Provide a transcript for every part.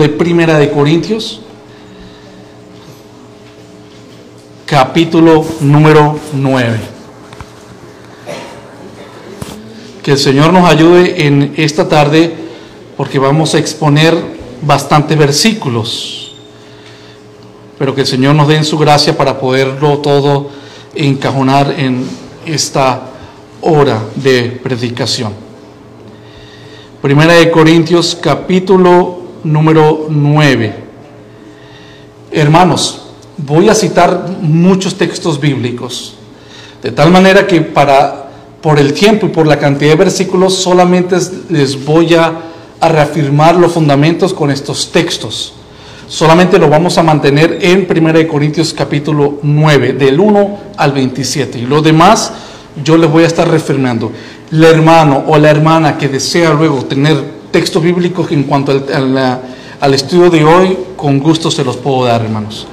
de Primera de Corintios, capítulo número 9. Que el Señor nos ayude en esta tarde, porque vamos a exponer bastantes versículos, pero que el Señor nos dé en su gracia para poderlo todo encajonar en esta hora de predicación. Primera de Corintios, capítulo número 9. Hermanos, voy a citar muchos textos bíblicos, de tal manera que por el tiempo y por la cantidad de versículos, solamente les voy a reafirmar los fundamentos con estos textos. Solamente lo vamos a mantener en 1 Corintios capítulo 9, del 1 al 27. Y los demás yo les voy a estar reafirmando. El hermano o la hermana que desea luego tener textos bíblicos en cuanto al estudio de hoy, con gusto se los puedo dar, hermanos.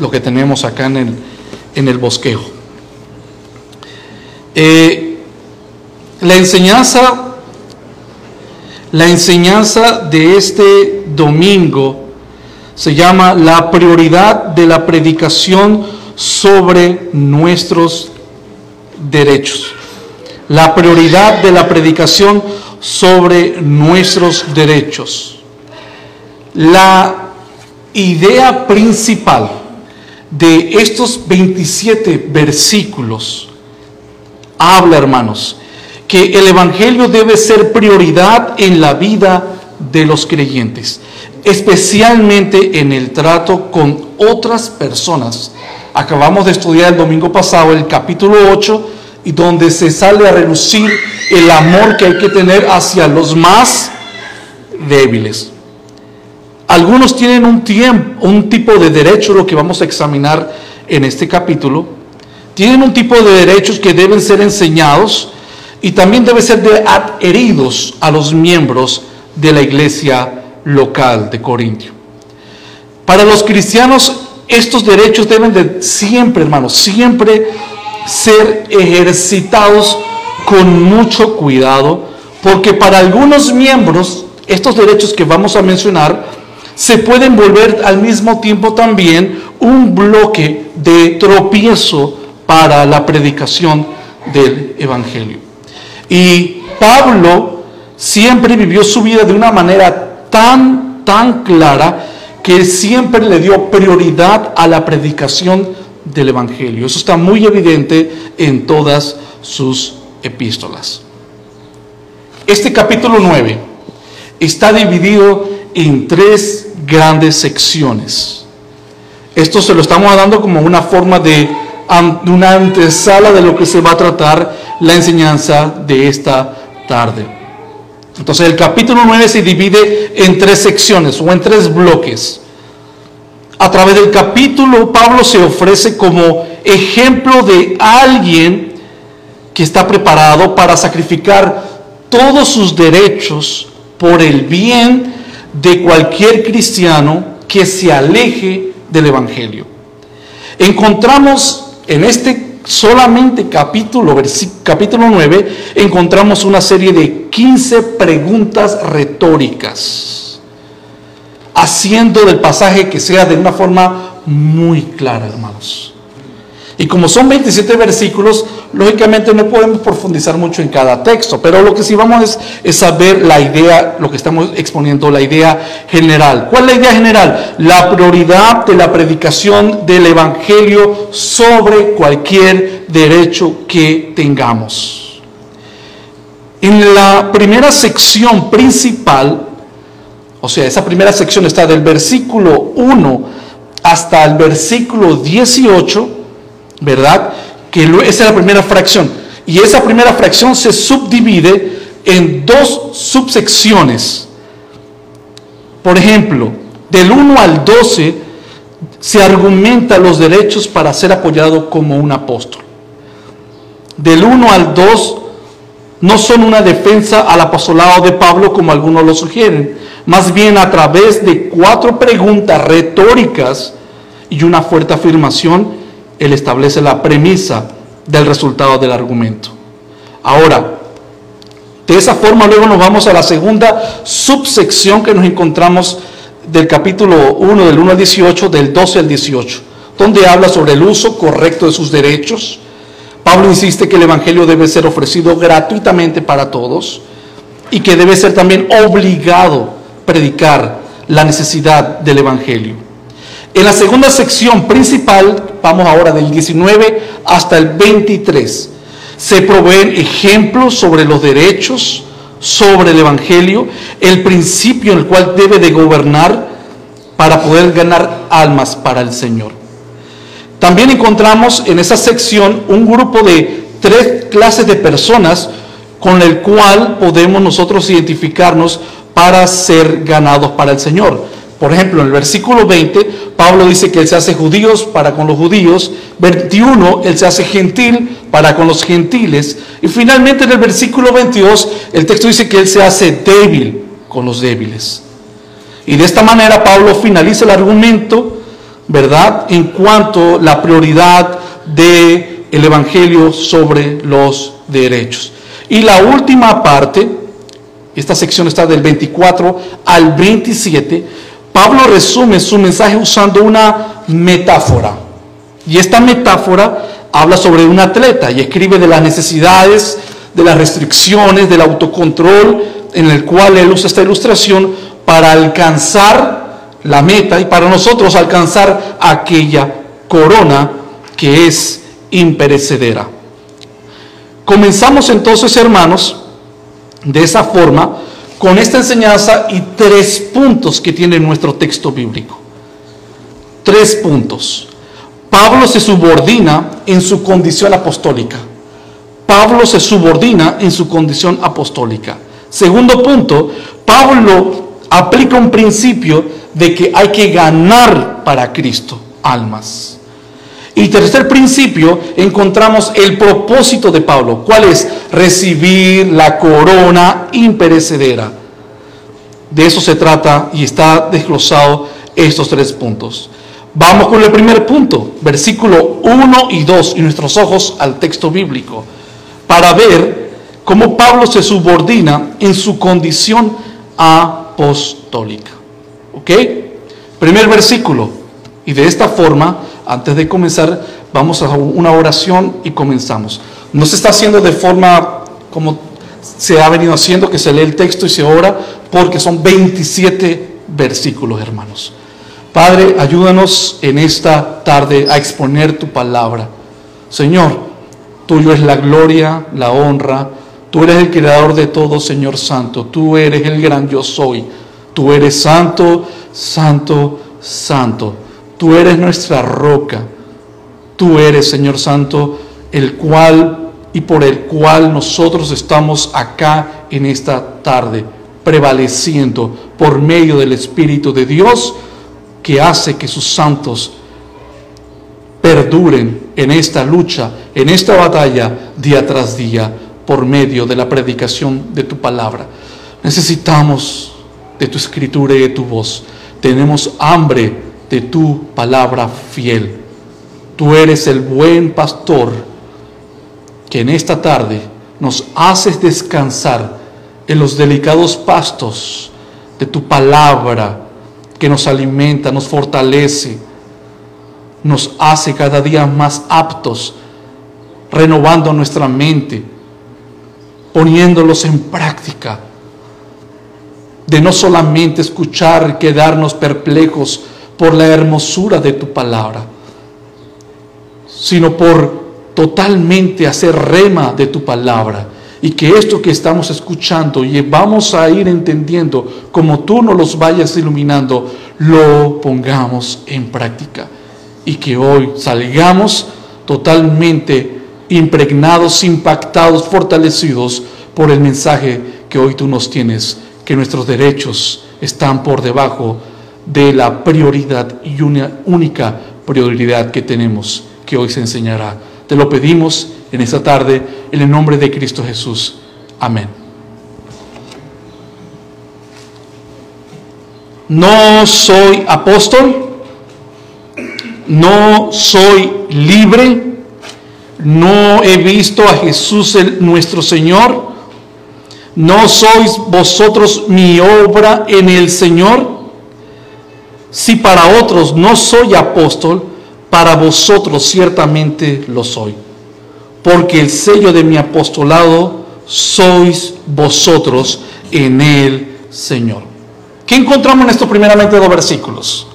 Lo que tenemos acá en el bosquejo. La enseñanza de este domingo se llama la prioridad de la predicación sobre nuestros derechos. La prioridad de la predicación sobre nuestros derechos. La idea principal de estos 27 versículos habla, hermanos, que el evangelio debe ser prioridad en la vida de los creyentes, especialmente en el trato con otras personas. Acabamos de estudiar el domingo pasado el capítulo 8, y donde se sale a relucir el amor que hay que tener hacia los más débiles. Algunos tienen un tipo de derecho, lo que vamos a examinar en este capítulo. Tienen un tipo de derechos que deben ser enseñados y también deben ser adheridos a los miembros de la iglesia local de Corintio. Para los cristianos, estos derechos deben de siempre, hermanos, siempre ser ejercitados con mucho cuidado, porque para algunos miembros, estos derechos que vamos a mencionar, se pueden volver al mismo tiempo también un bloque de tropiezo para la predicación del evangelio. Y Pablo siempre vivió su vida de una manera tan clara que él siempre le dio prioridad a la predicación del evangelio. Eso está muy evidente en todas sus epístolas. Este capítulo 9 está dividido en tres grandes secciones. Esto se lo estamos dando como una forma de una antesala de lo que se va a tratar la enseñanza de esta tarde. Entonces, el capítulo 9 se divide en tres secciones o en tres bloques. A través del capítulo, Pablo se ofrece como ejemplo de alguien que está preparado para sacrificar todos sus derechos por el bien de cualquier cristiano que se aleje del evangelio. Encontramos en este solamente capítulo 9, encontramos una serie de 15 preguntas retóricas, haciendo del pasaje que sea de una forma muy clara, hermanos. Y como son 27 versículos, lógicamente no podemos profundizar mucho en cada texto, pero lo que sí vamos es saber la idea, lo que estamos exponiendo, la idea general. ¿Cuál es la idea general? La prioridad de la predicación del evangelio sobre cualquier derecho que tengamos. En la primera sección principal, o sea, esa primera sección está del versículo 1 hasta el versículo 18, ¿verdad? Que esa es la primera fracción. Y esa primera fracción se subdivide en dos subsecciones. Por ejemplo, del 1 al 12 se argumenta los derechos para ser apoyado como un apóstol. Del 1 al 2 no son una defensa al apostolado de Pablo como algunos lo sugieren. Más bien, a través de 4 preguntas retóricas y una fuerte afirmación, él establece la premisa del resultado del argumento. Ahora, de esa forma luego nos vamos a la segunda subsección que nos encontramos del capítulo 1, del 1 al 18, del 12 al 18, donde habla sobre el uso correcto de sus derechos. Pablo insiste que el evangelio debe ser ofrecido gratuitamente para todos y que debe ser también obligado predicar la necesidad del evangelio. En la segunda sección principal, vamos ahora del 19 hasta el 23, se proveen ejemplos sobre los derechos, sobre el evangelio, el principio en el cual debe de gobernar para poder ganar almas para el Señor. También encontramos en esa sección un grupo de 3 clases de personas con el cual podemos nosotros identificarnos para ser ganados para el Señor. Por ejemplo, en el versículo 20, Pablo dice que él se hace judío para con los judíos. 21, él se hace gentil para con los gentiles. Y finalmente en el versículo 22, el texto dice que él se hace débil con los débiles. Y de esta manera Pablo finaliza el argumento, ¿verdad?, en cuanto a la prioridad del evangelio sobre los derechos. Y la última parte, esta sección está del 24 al 27, Pablo resume su mensaje usando una metáfora. Y esta metáfora habla sobre un atleta y escribe de las necesidades, de las restricciones, del autocontrol, en el cual él usa esta ilustración para alcanzar la meta y para nosotros alcanzar aquella corona que es imperecedera. Comenzamos entonces, hermanos, de esa forma, con esta enseñanza y 3 puntos que tiene nuestro texto bíblico. 3 puntos. Pablo se subordina en su condición apostólica. Pablo se subordina en su condición apostólica. Segundo punto, Pablo aplica un principio de que hay que ganar para Cristo almas. Y tercer principio, encontramos el propósito de Pablo. ¿Cuál es? Recibir la corona imperecedera. De eso se trata y está desglosado estos 3 puntos. Vamos con el primer punto, versículo 1 y 2, y nuestros ojos al texto bíblico, para ver cómo Pablo se subordina en su condición apostólica. ¿Ok? Primer versículo. Y de esta forma, antes de comenzar, vamos a una oración y comenzamos. No se está haciendo de forma como se ha venido haciendo, que se lee el texto y se ora, porque son 27 versículos, hermanos. Padre, ayúdanos en esta tarde a exponer tu palabra. Señor, tuyo es la gloria, la honra. Tú eres el creador de todo, Señor Santo. Tú eres el gran yo soy. Tú eres santo, santo, santo. Tú eres nuestra roca. Tú eres, Señor Santo, el cual y por el cual nosotros estamos acá en esta tarde, prevaleciendo por medio del Espíritu de Dios, que hace que sus santos perduren en esta lucha, en esta batalla, día tras día, por medio de la predicación de tu palabra. Necesitamos de tu escritura y de tu voz. Tenemos hambre de tu palabra fiel. Tú eres el buen pastor que en esta tarde nos haces descansar en los delicados pastos de tu palabra, que nos alimenta, nos fortalece, nos hace cada día más aptos, renovando nuestra mente, poniéndolos en práctica, de no solamente escuchar, quedarnos perplejos por la hermosura de tu palabra, sino por totalmente hacer rema de tu palabra, y que esto que estamos escuchando y vamos a ir entendiendo como tú nos los vayas iluminando, lo pongamos en práctica, y que hoy salgamos totalmente impregnados, impactados, fortalecidos por el mensaje que hoy tú nos tienes, que nuestros derechos están por debajo de la prioridad y una única prioridad que tenemos, que hoy se enseñará. Te lo pedimos en esta tarde, en el nombre de Cristo Jesús. Amén. No soy apóstol, no soy libre, no he visto a Jesús nuestro Señor, no sois vosotros mi obra en el Señor. Si para otros no soy apóstol, para vosotros ciertamente lo soy, porque el sello de mi apostolado sois vosotros en el Señor. ¿Qué encontramos en estos primeramente dos versículos?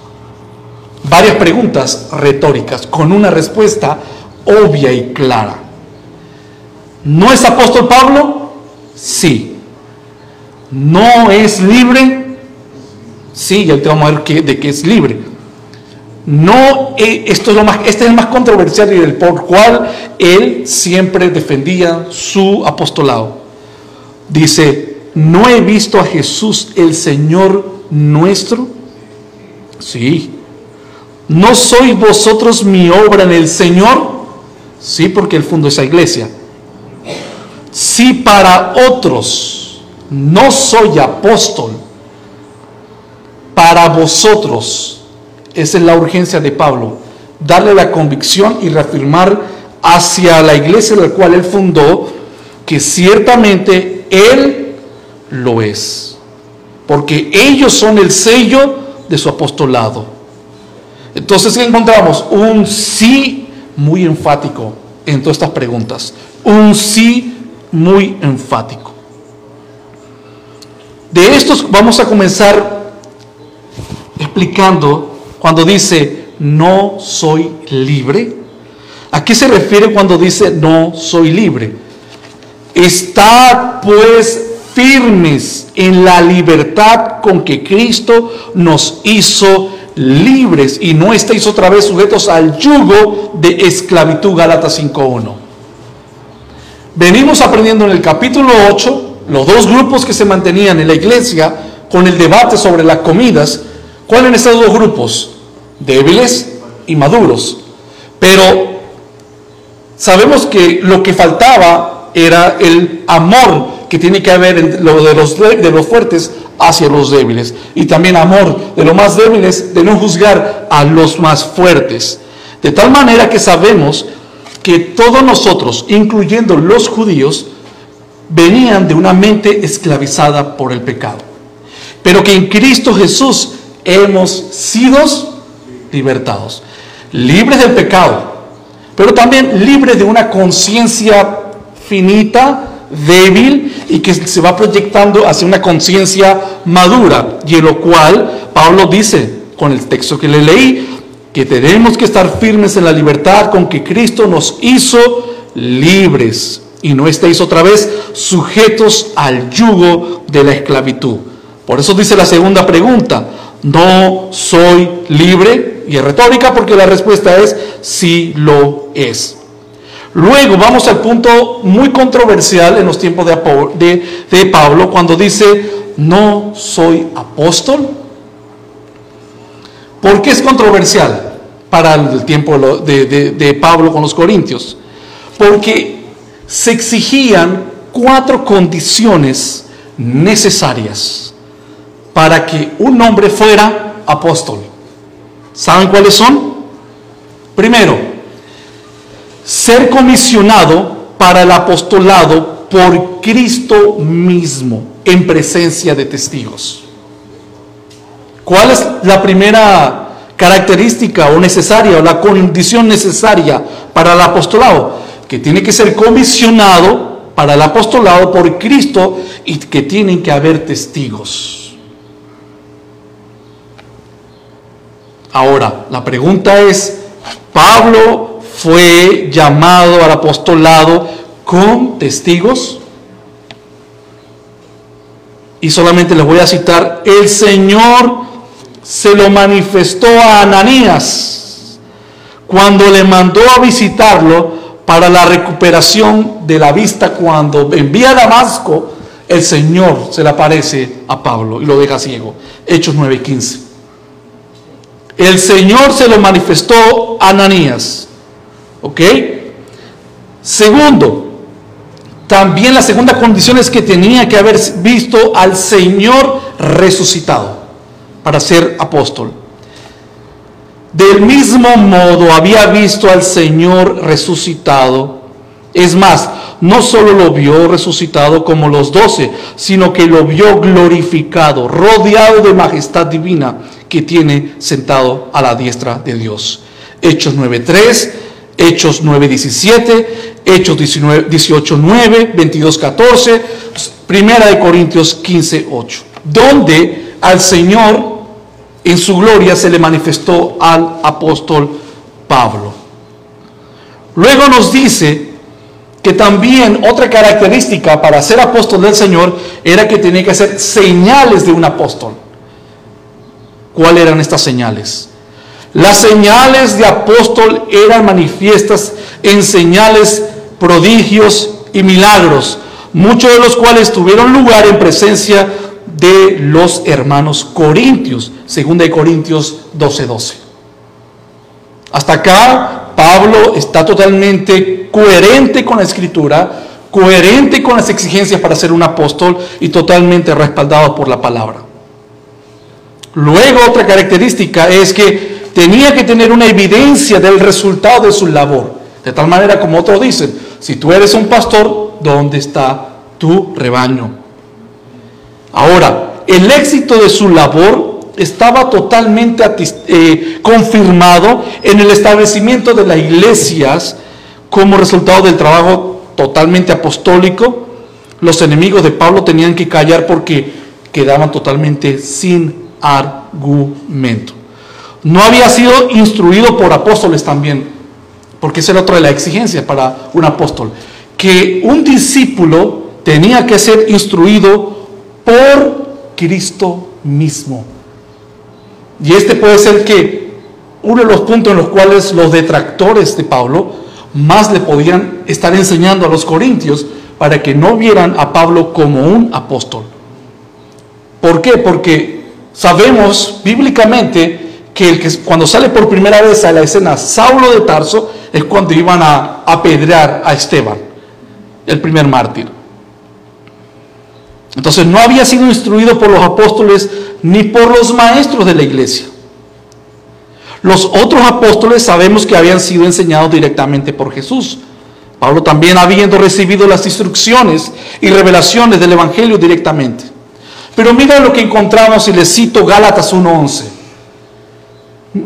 Varias preguntas retóricas con una respuesta obvia y clara. ¿No es apóstol Pablo? Sí. ¿No es libre? Sí, ya te vamos a ver de qué es libre. No, este es el más controversial y del por cual él siempre defendía su apostolado. Dice, ¿no he visto a Jesús el Señor nuestro? Sí. ¿No sois vosotros mi obra en el Señor? Sí, porque él fundó esa iglesia. Si para otros no soy apóstol, para vosotros, esa es la urgencia de Pablo, darle la convicción y reafirmar hacia la iglesia la cual él fundó, que ciertamente él lo es, porque ellos son el sello de su apostolado. Entonces, ¿qué encontramos? Un sí muy enfático en todas estas preguntas, un sí muy enfático. De estos vamos a comenzar explicando cuando dice no soy libre. ¿A qué se refiere cuando dice no soy libre? Estad pues firmes en la libertad con que Cristo nos hizo libres y no estéis otra vez sujetos al yugo de esclavitud. Gálatas 5:1. Venimos aprendiendo en el capítulo 8, los dos grupos que se mantenían en la iglesia con el debate sobre las comidas. ¿Cuáles eran estos dos grupos? Débiles y maduros. Pero sabemos que lo que faltaba era el amor que tiene que haber de los fuertes hacia los débiles. Y también amor de los más débiles, de no juzgar a los más fuertes. De tal manera que sabemos que todos nosotros, incluyendo los judíos, venían de una mente esclavizada por el pecado, pero que en Cristo Jesús hemos sido libertados, libres del pecado, pero también libres de una conciencia finita, débil, y que se va proyectando hacia una conciencia madura, y en lo cual Pablo dice, con el texto que le leí, que tenemos que estar firmes en la libertad con que Cristo nos hizo libres y no estéis otra vez sujetos al yugo de la esclavitud. Por eso dice la segunda pregunta, ¿no soy libre? Y es retórica porque la respuesta es sí lo es. Luego vamos al punto muy controversial en los tiempos de Pablo cuando dice no soy apóstol. ¿Por qué es controversial para el tiempo de Pablo con los corintios? Porque se exigían 4 condiciones necesarias para que un hombre fuera apóstol. ¿Saben cuáles son? Primero, ser comisionado para el apostolado por Cristo mismo en presencia de testigos. ¿Cuál es la primera característica o necesaria o la condición necesaria para el apostolado? Que tiene que ser comisionado para el apostolado por Cristo y que tienen que haber testigos. Ahora, la pregunta es, ¿Pablo fue llamado al apostolado con testigos? Y solamente les voy a citar, el Señor se lo manifestó a Ananías cuando le mandó a visitarlo para la recuperación de la vista. Cuando envía a Damasco, el Señor se le aparece a Pablo y lo deja ciego. Hechos 9:15. El Señor se lo manifestó a Ananías. ¿Ok? Segundo, también la segunda condición es que tenía que haber visto al Señor resucitado para ser apóstol. Del mismo modo había visto al Señor resucitado. Es más, no solo lo vio resucitado como los 12, sino que lo vio glorificado, rodeado de majestad divina, que tiene sentado a la diestra de Dios. Hechos 9.3, Hechos 9.17, Hechos 18.9, 22.14, Primera de Corintios 15.8, donde al Señor en su gloria se le manifestó al apóstol Pablo. Luego nos dice que también otra característica para ser apóstol del Señor era que tenía que hacer señales de un apóstol. ¿Cuáles eran estas señales? Las señales de apóstol eran manifiestas en señales, prodigios y milagros, muchos de los cuales tuvieron lugar en presencia de los hermanos corintios. Segunda de Corintios 12:12. Hasta acá Pablo está totalmente coherente con la Escritura, coherente con las exigencias para ser un apóstol y totalmente respaldado por la palabra. Luego otra característica es que tenía que tener una evidencia del resultado de su labor. De tal manera, como otros dicen, si tú eres un pastor, ¿dónde está tu rebaño? Ahora, el éxito de su labor estaba totalmente confirmado en el establecimiento de las iglesias como resultado del trabajo totalmente apostólico. Los enemigos de Pablo tenían que callar porque quedaban totalmente sin argumento. No había sido instruido por apóstoles también, porque esa era otra de las exigencias para un apóstol, que un discípulo tenía que ser instruido por Cristo mismo. Y este puede ser que uno de los puntos en los cuales los detractores de Pablo más le podían estar enseñando a los corintios para que no vieran a Pablo como un apóstol. ¿Por qué? Porque sabemos bíblicamente que cuando sale por primera vez a la escena Saulo de Tarso es cuando iban a apedrear a Esteban, el primer mártir. Entonces no había sido instruido por los apóstoles ni por los maestros de la iglesia. Los otros apóstoles sabemos que habían sido enseñados directamente por Jesús. Pablo también, habiendo recibido las instrucciones y revelaciones del evangelio directamente. Pero mira lo que encontramos, y les cito Gálatas 1:11.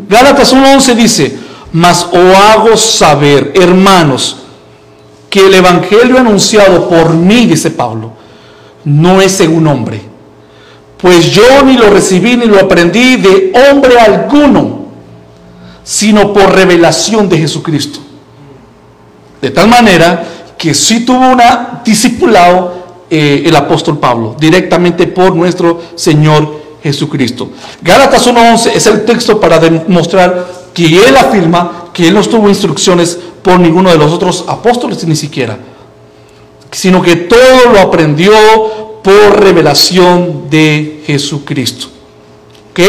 Gálatas 1:11 dice: mas os hago saber, hermanos, que el evangelio anunciado por mí, dice Pablo, no es según hombre, pues yo ni lo recibí ni lo aprendí de hombre alguno, sino por revelación de Jesucristo. De tal manera que sí tuvo un discipulado el apóstol Pablo, directamente por nuestro Señor Jesucristo. Gálatas 1:11 es el texto para demostrar que él afirma que él no tuvo instrucciones por ninguno de los otros apóstoles ni siquiera, sino que todo lo aprendió por revelación de Jesucristo. ¿Ok?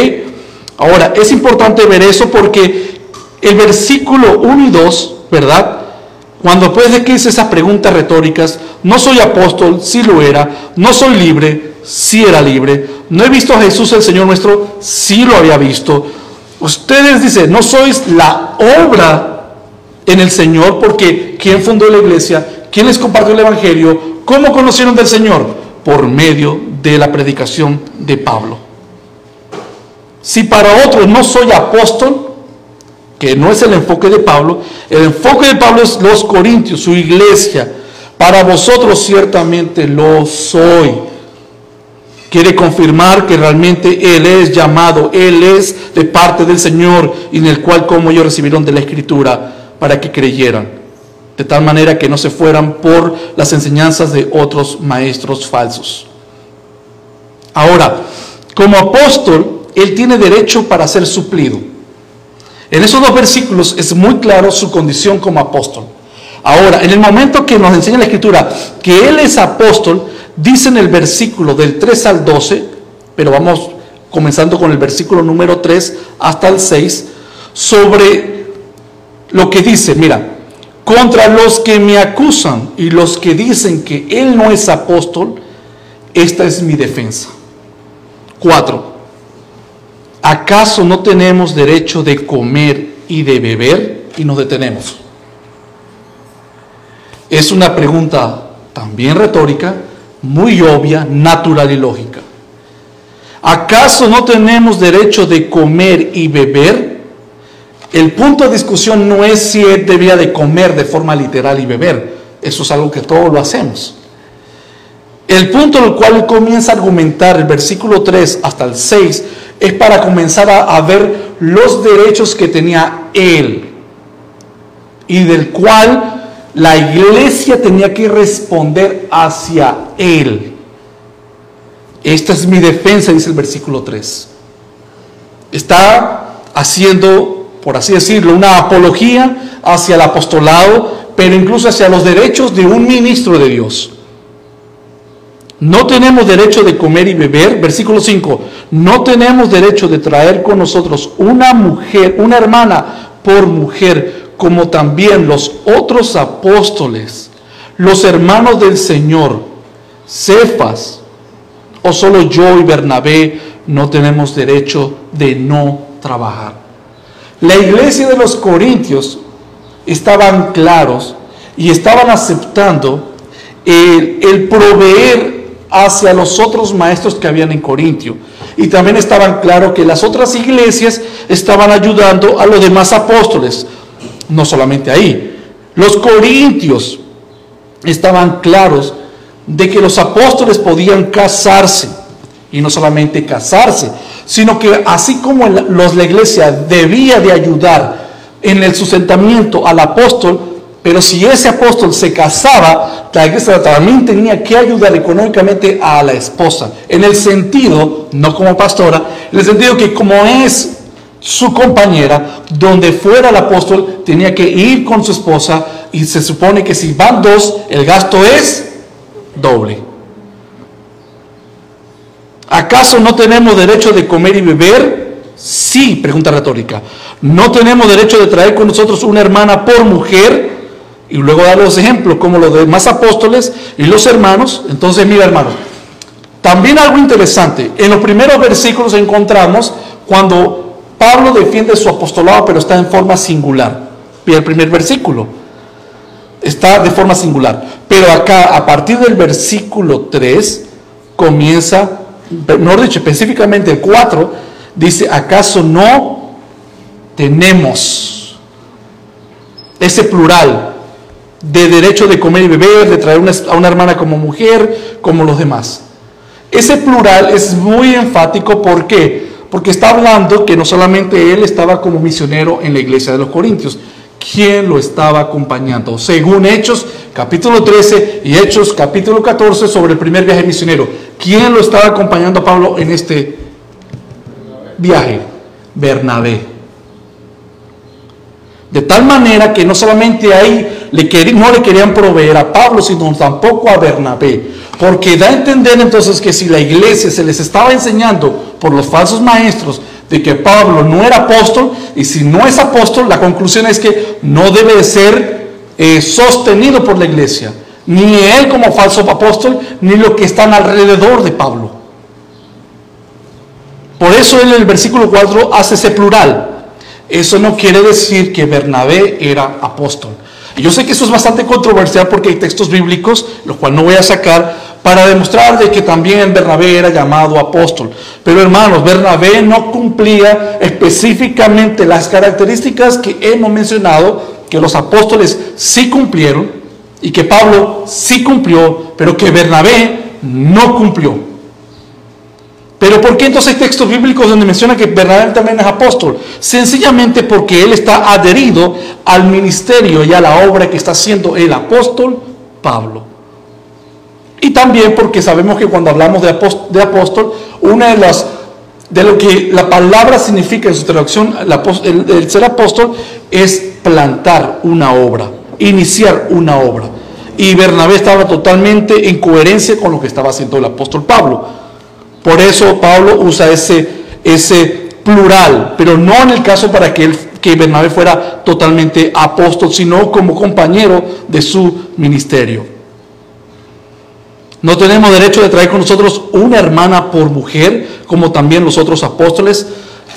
Ahora, es importante ver eso porque el versículo 1 y 2, ¿verdad? Cuando después de que hice esas preguntas retóricas, no soy apóstol, sí lo era, no soy libre, sí era libre, no he visto a Jesús el Señor nuestro, sí lo había visto. Ustedes dicen, no sois la obra en el Señor, porque ¿quién fundó la iglesia? ¿Quién les compartió el evangelio? ¿Cómo conocieron del Señor? Por medio de la predicación de Pablo. Si para otros no soy apóstol, que no es el enfoque de Pablo, el enfoque de Pablo es los corintios, su iglesia. Para vosotros ciertamente lo soy. Quiere confirmar que realmente él es llamado, él es de parte del Señor, y en el cual como ellos recibieron de la Escritura para que creyeran, de tal manera que no se fueran por las enseñanzas de otros maestros falsos. Ahora, como apóstol, él tiene derecho para ser suplido. En esos dos versículos es muy claro su condición como apóstol. Ahora, en el momento que nos enseña la Escritura que él es apóstol, dice en el versículo del 3 al 12, pero vamos comenzando con el versículo número 3 hasta el 6, sobre lo que dice, mira, contra los que me acusan y los que dicen que él no es apóstol, esta es mi defensa. 4. ¿Acaso no tenemos derecho de comer y de beber? Y nos detenemos. Es una pregunta también retórica, muy obvia, natural y lógica. ¿acaso no tenemos derecho de comer y beber? El punto de discusión no es si él debía de comer de forma literal y beber. Eso es algo que todos lo hacemos. El punto en el cual él comienza a argumentar, el versículo 3 hasta el 6, es para comenzar a ver los derechos que tenía él, y del cual la iglesia tenía que responder hacia él. Esta es mi defensa, dice el versículo 3. Está haciendo, por así decirlo, una apología hacia el apostolado, pero incluso hacia los derechos de un ministro de Dios. No tenemos derecho de comer y beber. Versículo 5. No tenemos derecho de traer con nosotros una mujer, una hermana por mujer, como también los otros apóstoles, los hermanos del Señor, Cefas, o solo yo y Bernabé no tenemos derecho de no trabajar. La iglesia de los Corintios estaban claros y estaban aceptando el proveer hacia los otros maestros que habían en Corintio, y también estaban claro que las otras iglesias estaban ayudando a los demás apóstoles. No solamente ahí, los corintios estaban claros de que los apóstoles podían casarse, y no solamente casarse, sino que así como la iglesia debía de ayudar en el sustentamiento al apóstol, pero si ese apóstol se casaba, la iglesia también tenía que ayudar económicamente a la esposa, en el sentido, no como pastora, en el sentido que como es su compañera, donde fuera el apóstol, tenía que ir con su esposa, y se supone que si van dos, el gasto es doble. ¿Acaso no tenemos derecho de comer y beber? Sí, pregunta retórica. ¿No tenemos derecho de traer con nosotros una hermana por mujer? Y luego dar los ejemplos, como los demás apóstoles y los hermanos. Entonces, mira, hermanos, también algo interesante. En los primeros versículos encontramos cuando Pablo defiende su apostolado, pero está en forma singular. Y el primer versículo está de forma singular. Pero acá, a partir del versículo 3, comienza, no dicho específicamente el 4, dice, ¿acaso no tenemos ese plural de derecho de comer y beber, de traer a una hermana como mujer, como los demás? Ese plural es muy enfático. ¿Por qué? Porque está hablando que no solamente él estaba como misionero en la iglesia de los Corintios, ¿quién lo estaba acompañando? Según Hechos capítulo 13 y Hechos capítulo 14 sobre el primer viaje misionero, ¿quién lo estaba acompañando a Pablo en este viaje? Bernabé. De tal manera que no solamente ahí no le querían proveer a Pablo, sino tampoco a Bernabé, porque da a entender entonces que si la iglesia se les estaba enseñando por los falsos maestros de que Pablo no era apóstol, y si no es apóstol, la conclusión es que no debe de ser sostenido por la iglesia, ni él como falso apóstol, ni los que están alrededor de Pablo. Por eso en el versículo 4 hace ese plural. Eso no quiere decir que Bernabé era apóstol. Y yo sé que eso es bastante controversial, porque hay textos bíblicos, los cuales no voy a sacar, para demostrar de que también Bernabé era llamado apóstol. Pero hermanos, Bernabé no cumplía específicamente las características que hemos mencionado, que los apóstoles sí cumplieron, y que Pablo sí cumplió, pero que Bernabé no cumplió. Pero ¿por qué entonces hay textos bíblicos donde menciona que Bernabé también es apóstol? Sencillamente porque él está adherido al ministerio y a la obra que está haciendo el apóstol Pablo. Y también porque sabemos que cuando hablamos de apóstol, una de las de lo que la palabra significa en su traducción, el ser apóstol, es plantar una obra, iniciar una obra. Y Bernabé estaba totalmente en coherencia con lo que estaba haciendo el apóstol Pablo. Por eso Pablo usa ese plural, pero no en el caso para que Bernabé fuera totalmente apóstol, sino como compañero de su ministerio. No tenemos derecho de traer con nosotros una hermana por mujer, como también los otros apóstoles.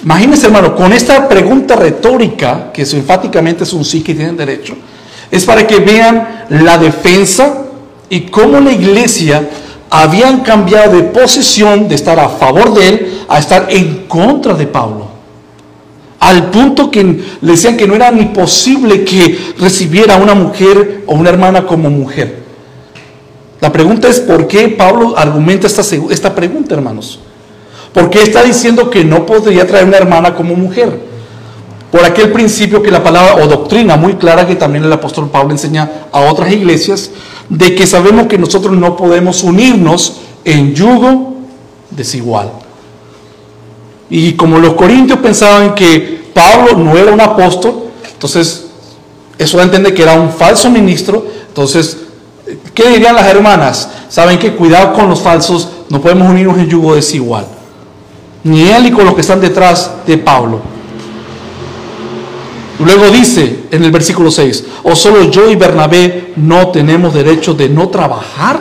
Imagínense, hermano, con esta pregunta retórica, que enfáticamente es un sí que tienen derecho, es para que vean la defensa y cómo la iglesia habían cambiado de posición de estar a favor de él a estar en contra de Pablo, al punto que le decían que no era ni posible que recibiera una mujer o una hermana como mujer. La pregunta es, ¿por qué Pablo argumenta esta pregunta, hermanos? ¿Por qué está diciendo que no podría traer una hermana como mujer? Por aquel principio que la palabra o doctrina muy clara que también el apóstol Pablo enseña a otras iglesias, de que sabemos que nosotros no podemos unirnos en yugo desigual. Y como los corintios pensaban que Pablo no era un apóstol, entonces eso da a entender que era un falso ministro. Entonces, ¿qué dirían las hermanas? Saben que cuidado con los falsos, no podemos unirnos en yugo desigual, ni él ni con los que están detrás de Pablo. Luego dice en el versículo 6, ¿o solo yo y Bernabé no tenemos derecho de no trabajar?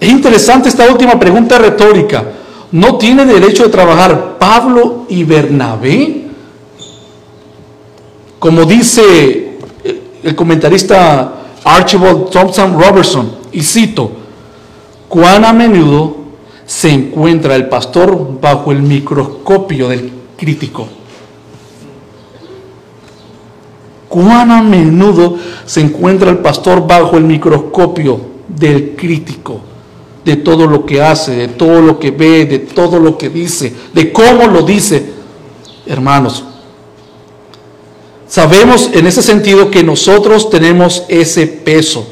Es interesante esta última pregunta retórica. ¿No tiene derecho de trabajar Pablo y Bernabé? Como dice el comentarista Archibald Thompson Robertson, y cito, ¿cuán a menudo se encuentra el pastor bajo el microscopio del crítico? ¿Cuán a menudo se encuentra el pastor bajo el microscopio del crítico? De todo lo que hace, de todo lo que ve, de todo lo que dice, de cómo lo dice. Hermanos, sabemos en ese sentido que nosotros tenemos ese peso.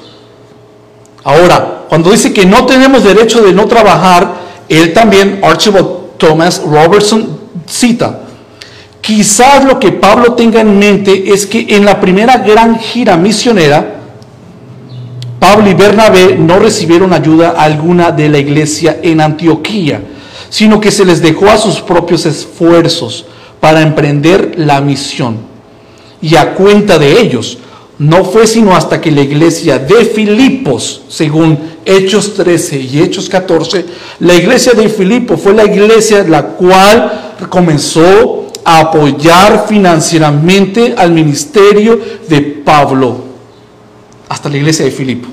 Ahora, cuando dice que no tenemos derecho de no trabajar, él también, Archibald Thomas Robertson, cita, quizás lo que Pablo tenga en mente es que en la primera gran gira misionera, Pablo y Bernabé no recibieron ayuda alguna de la iglesia en Antioquía, sino que se les dejó a sus propios esfuerzos para emprender la misión. Y a cuenta de ellos, no fue sino hasta que la iglesia de Filipos, según Hechos 13 y Hechos 14, la iglesia de Filipos fue la iglesia la cual comenzó a apoyar financieramente al ministerio de Pablo, hasta la iglesia de Filipo.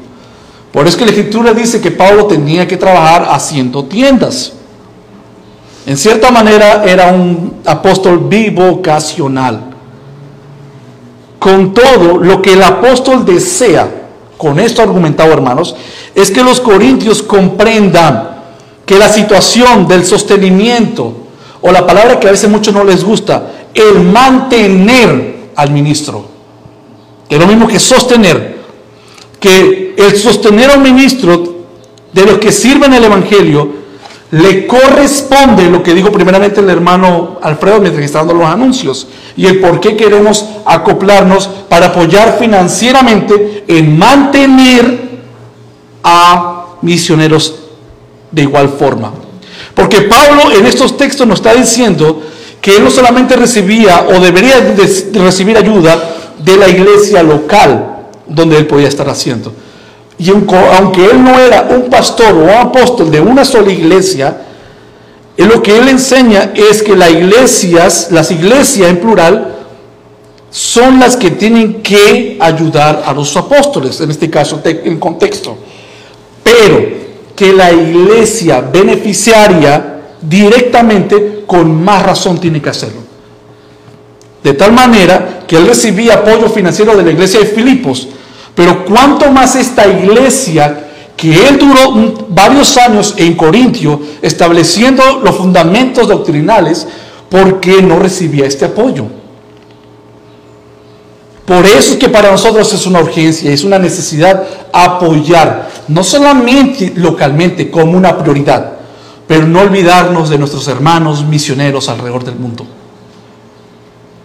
Por eso que la escritura dice que Pablo tenía que trabajar haciendo tiendas. En cierta manera era un apóstol bivocacional. Con todo, lo que el apóstol desea, con esto argumentado, hermanos, es que los corintios comprendan que la situación del sostenimiento, o la palabra que a veces muchos no les gusta, el mantener al ministro, que es lo mismo que sostener, que el sostener al ministro de los que sirven el evangelio le corresponde lo que dijo primeramente el hermano Alfredo mientras estaba dando los anuncios, y el por qué queremos acoplarnos para apoyar financieramente en mantener a misioneros de igual forma. Porque Pablo en estos textos nos está diciendo que él no solamente recibía o debería de recibir ayuda de la iglesia local donde él podía estar haciendo. Y aunque él no era un pastor o un apóstol de una sola iglesia, lo que él enseña es que las iglesias en plural son las que tienen que ayudar a los apóstoles, en este caso en contexto. Pero que la iglesia beneficiaria directamente con más razón tiene que hacerlo, de tal manera que él recibía apoyo financiero de la iglesia de Filipos, pero cuanto más esta iglesia que él duró varios años en Corintio estableciendo los fundamentos doctrinales, ¿por qué no recibía este apoyo? Por eso es que para nosotros es una urgencia, es una necesidad apoyar, no solamente localmente como una prioridad, pero no olvidarnos de nuestros hermanos misioneros alrededor del mundo.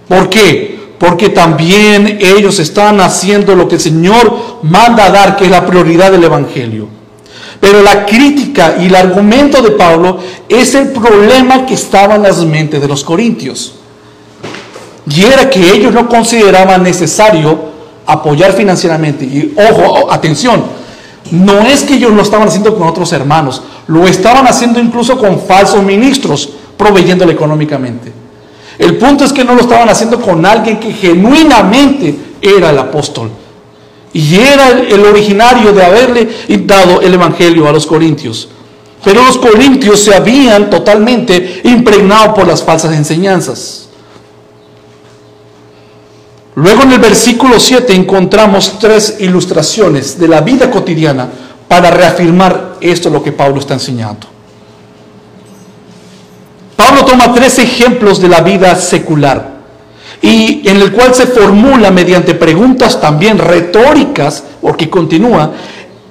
¿Por qué? Porque también ellos están haciendo lo que el Señor manda a dar, que es la prioridad del evangelio. Pero la crítica y el argumento de Pablo es el problema que estaba en las mentes de los corintios. Y era que ellos no consideraban necesario apoyar financieramente. Y ojo, atención, no es que ellos lo estaban haciendo con otros hermanos, lo estaban haciendo incluso con falsos ministros, proveyéndole económicamente. El punto es que no lo estaban haciendo con alguien que genuinamente era el apóstol. y era el originario de haberle dado el evangelio a los corintios. Pero los corintios se habían totalmente impregnado por las falsas enseñanzas. Luego en el versículo 7 encontramos tres ilustraciones de la vida cotidiana para reafirmar esto, lo que Pablo está enseñando. Pablo toma tres ejemplos de la vida secular, y en el cual se formula mediante preguntas también retóricas, porque continúa.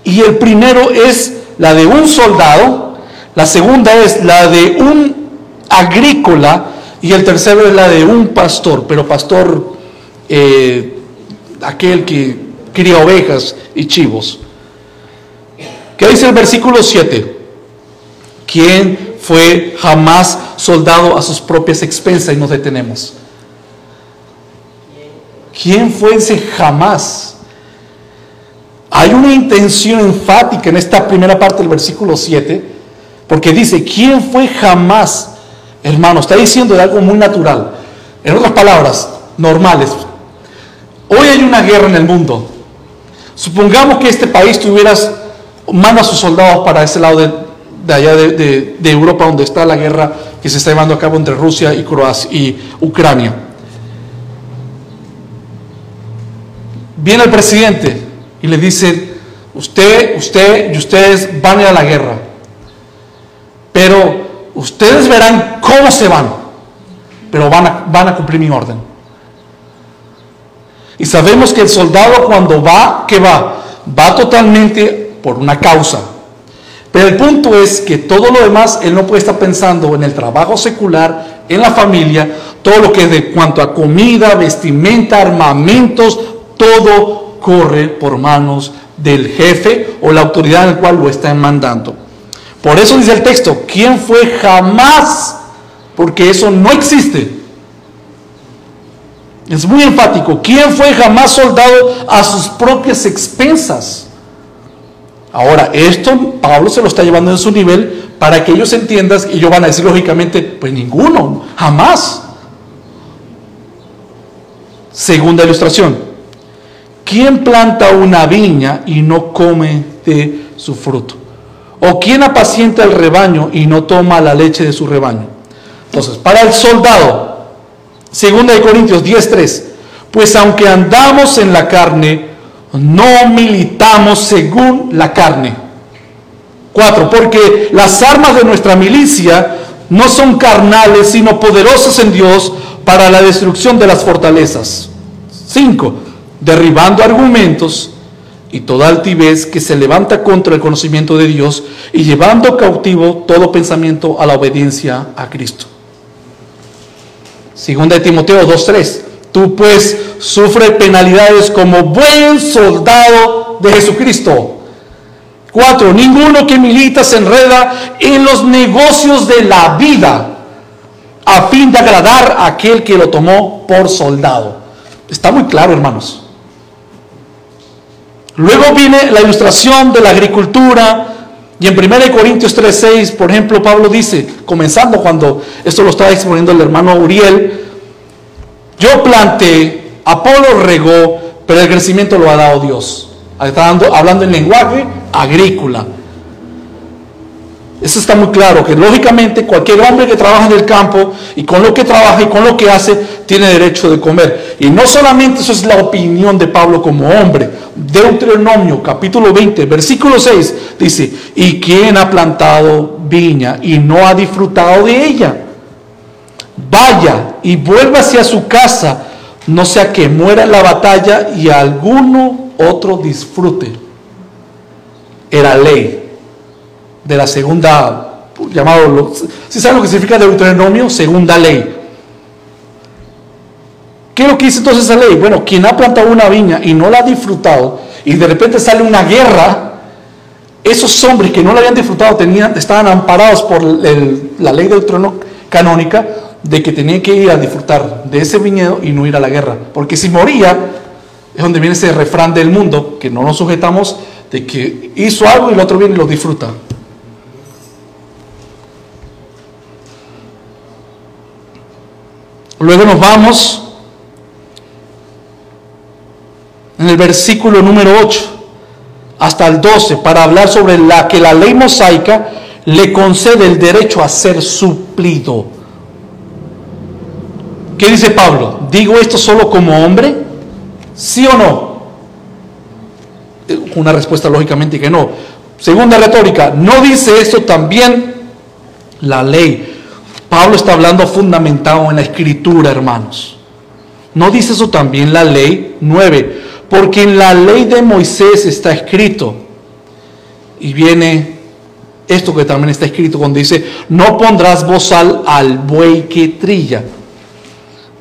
Y el primero es la de un soldado, la segunda es la de un agrícola, y el tercero es la de un pastor, pero pastor aquel que cría ovejas y chivos. ¿Qué dice el versículo 7? ¿Quién fue jamás soldado a sus propias expensas? Y nos detenemos. ¿Quién fue ese jamás? Hay una intención enfática en esta primera parte del versículo 7, porque dice, ¿quién fue jamás? Hermano, está diciendo de algo muy natural. En otras palabras, normales. Hoy hay una guerra en el mundo. Supongamos que este país manda a sus soldados para ese lado de allá de Europa, donde está la guerra que se está llevando a cabo entre Rusia y Croacia y Ucrania. Viene el presidente y le dice, usted y ustedes van a ir a la guerra, pero ustedes verán cómo se van, pero van a cumplir mi orden. Y sabemos que el soldado cuando va, ¿qué va? Va totalmente por una causa. Pero el punto es que todo lo demás, él no puede estar pensando en el trabajo secular, en la familia, todo lo que es de cuanto a comida, vestimenta, armamentos. Todo corre por manos del jefe o la autoridad en el cual lo están mandando. Por eso dice el texto, ¿quién fue jamás? Porque eso no existe. Es muy enfático. ¿Quién fue jamás soldado a sus propias expensas? Ahora, esto Pablo se lo está llevando en su nivel para que ellos entiendan, y ellos van a decir lógicamente, pues ninguno, jamás. Segunda ilustración. ¿Quién planta una viña y no come de su fruto? ¿O quién apacienta el rebaño y no toma la leche de su rebaño? Entonces, para el soldado, Segunda de Corintios 10:3, pues aunque andamos en la carne, no militamos según la carne. 4, porque las armas de nuestra milicia no son carnales, sino poderosas en Dios para la destrucción de las fortalezas. 5, derribando argumentos y toda altivez que se levanta contra el conocimiento de Dios, y llevando cautivo todo pensamiento a la obediencia a Cristo. Segunda de Timoteo 2:3, tú pues sufre penalidades como buen soldado de Jesucristo. 4, ninguno que milita se enreda en los negocios de la vida a fin de agradar a aquel que lo tomó por soldado. Está muy claro, hermanos. Luego viene la ilustración de la agricultura, y en 1 Corintios 3:6, por ejemplo, Pablo dice, comenzando cuando esto lo estaba exponiendo el hermano Uriel, yo planté, Apolo regó, pero el crecimiento lo ha dado Dios. Está hablando en lenguaje agrícola. Eso está muy claro, que lógicamente cualquier hombre que trabaja en el campo, y con lo que trabaja y con lo que hace, tiene derecho de comer. Y no solamente eso es la opinión de Pablo como hombre. Deuteronomio capítulo 20, versículo 6, dice, ¿y quién ha plantado viña y no ha disfrutado de ella? Vaya y vuélvase a su casa, no sea que muera en la batalla y alguno otro disfrute. Era ley de la segunda, llamado, ¿sí saben lo que significa Deuteronomio? Segunda ley. ¿Qué es lo que dice entonces esa ley? Bueno, quien ha plantado una viña y no la ha disfrutado, y de repente sale una guerra, esos hombres que no la habían disfrutado estaban amparados por la ley deuterocanónica, de que tenían que ir a disfrutar de ese viñedo y no ir a la guerra, porque si moría, es donde viene ese refrán del mundo, que no nos sujetamos, de que hizo algo y el otro viene y lo disfruta. Luego nos vamos, en en el versículo número 8 hasta el 12, para hablar sobre la que la ley mosaica le concede el derecho a ser suplido. ¿Qué dice Pablo? ¿Digo esto solo como hombre? ¿Sí o no? Una respuesta lógicamente que no. Segunda retórica, ¿no dice esto también la ley? Pablo está hablando fundamentado en la escritura, hermanos. ¿No dice eso también la ley? 9, porque en la ley de Moisés está escrito, y viene esto que también está escrito cuando dice, no pondrás bozal al buey que trilla.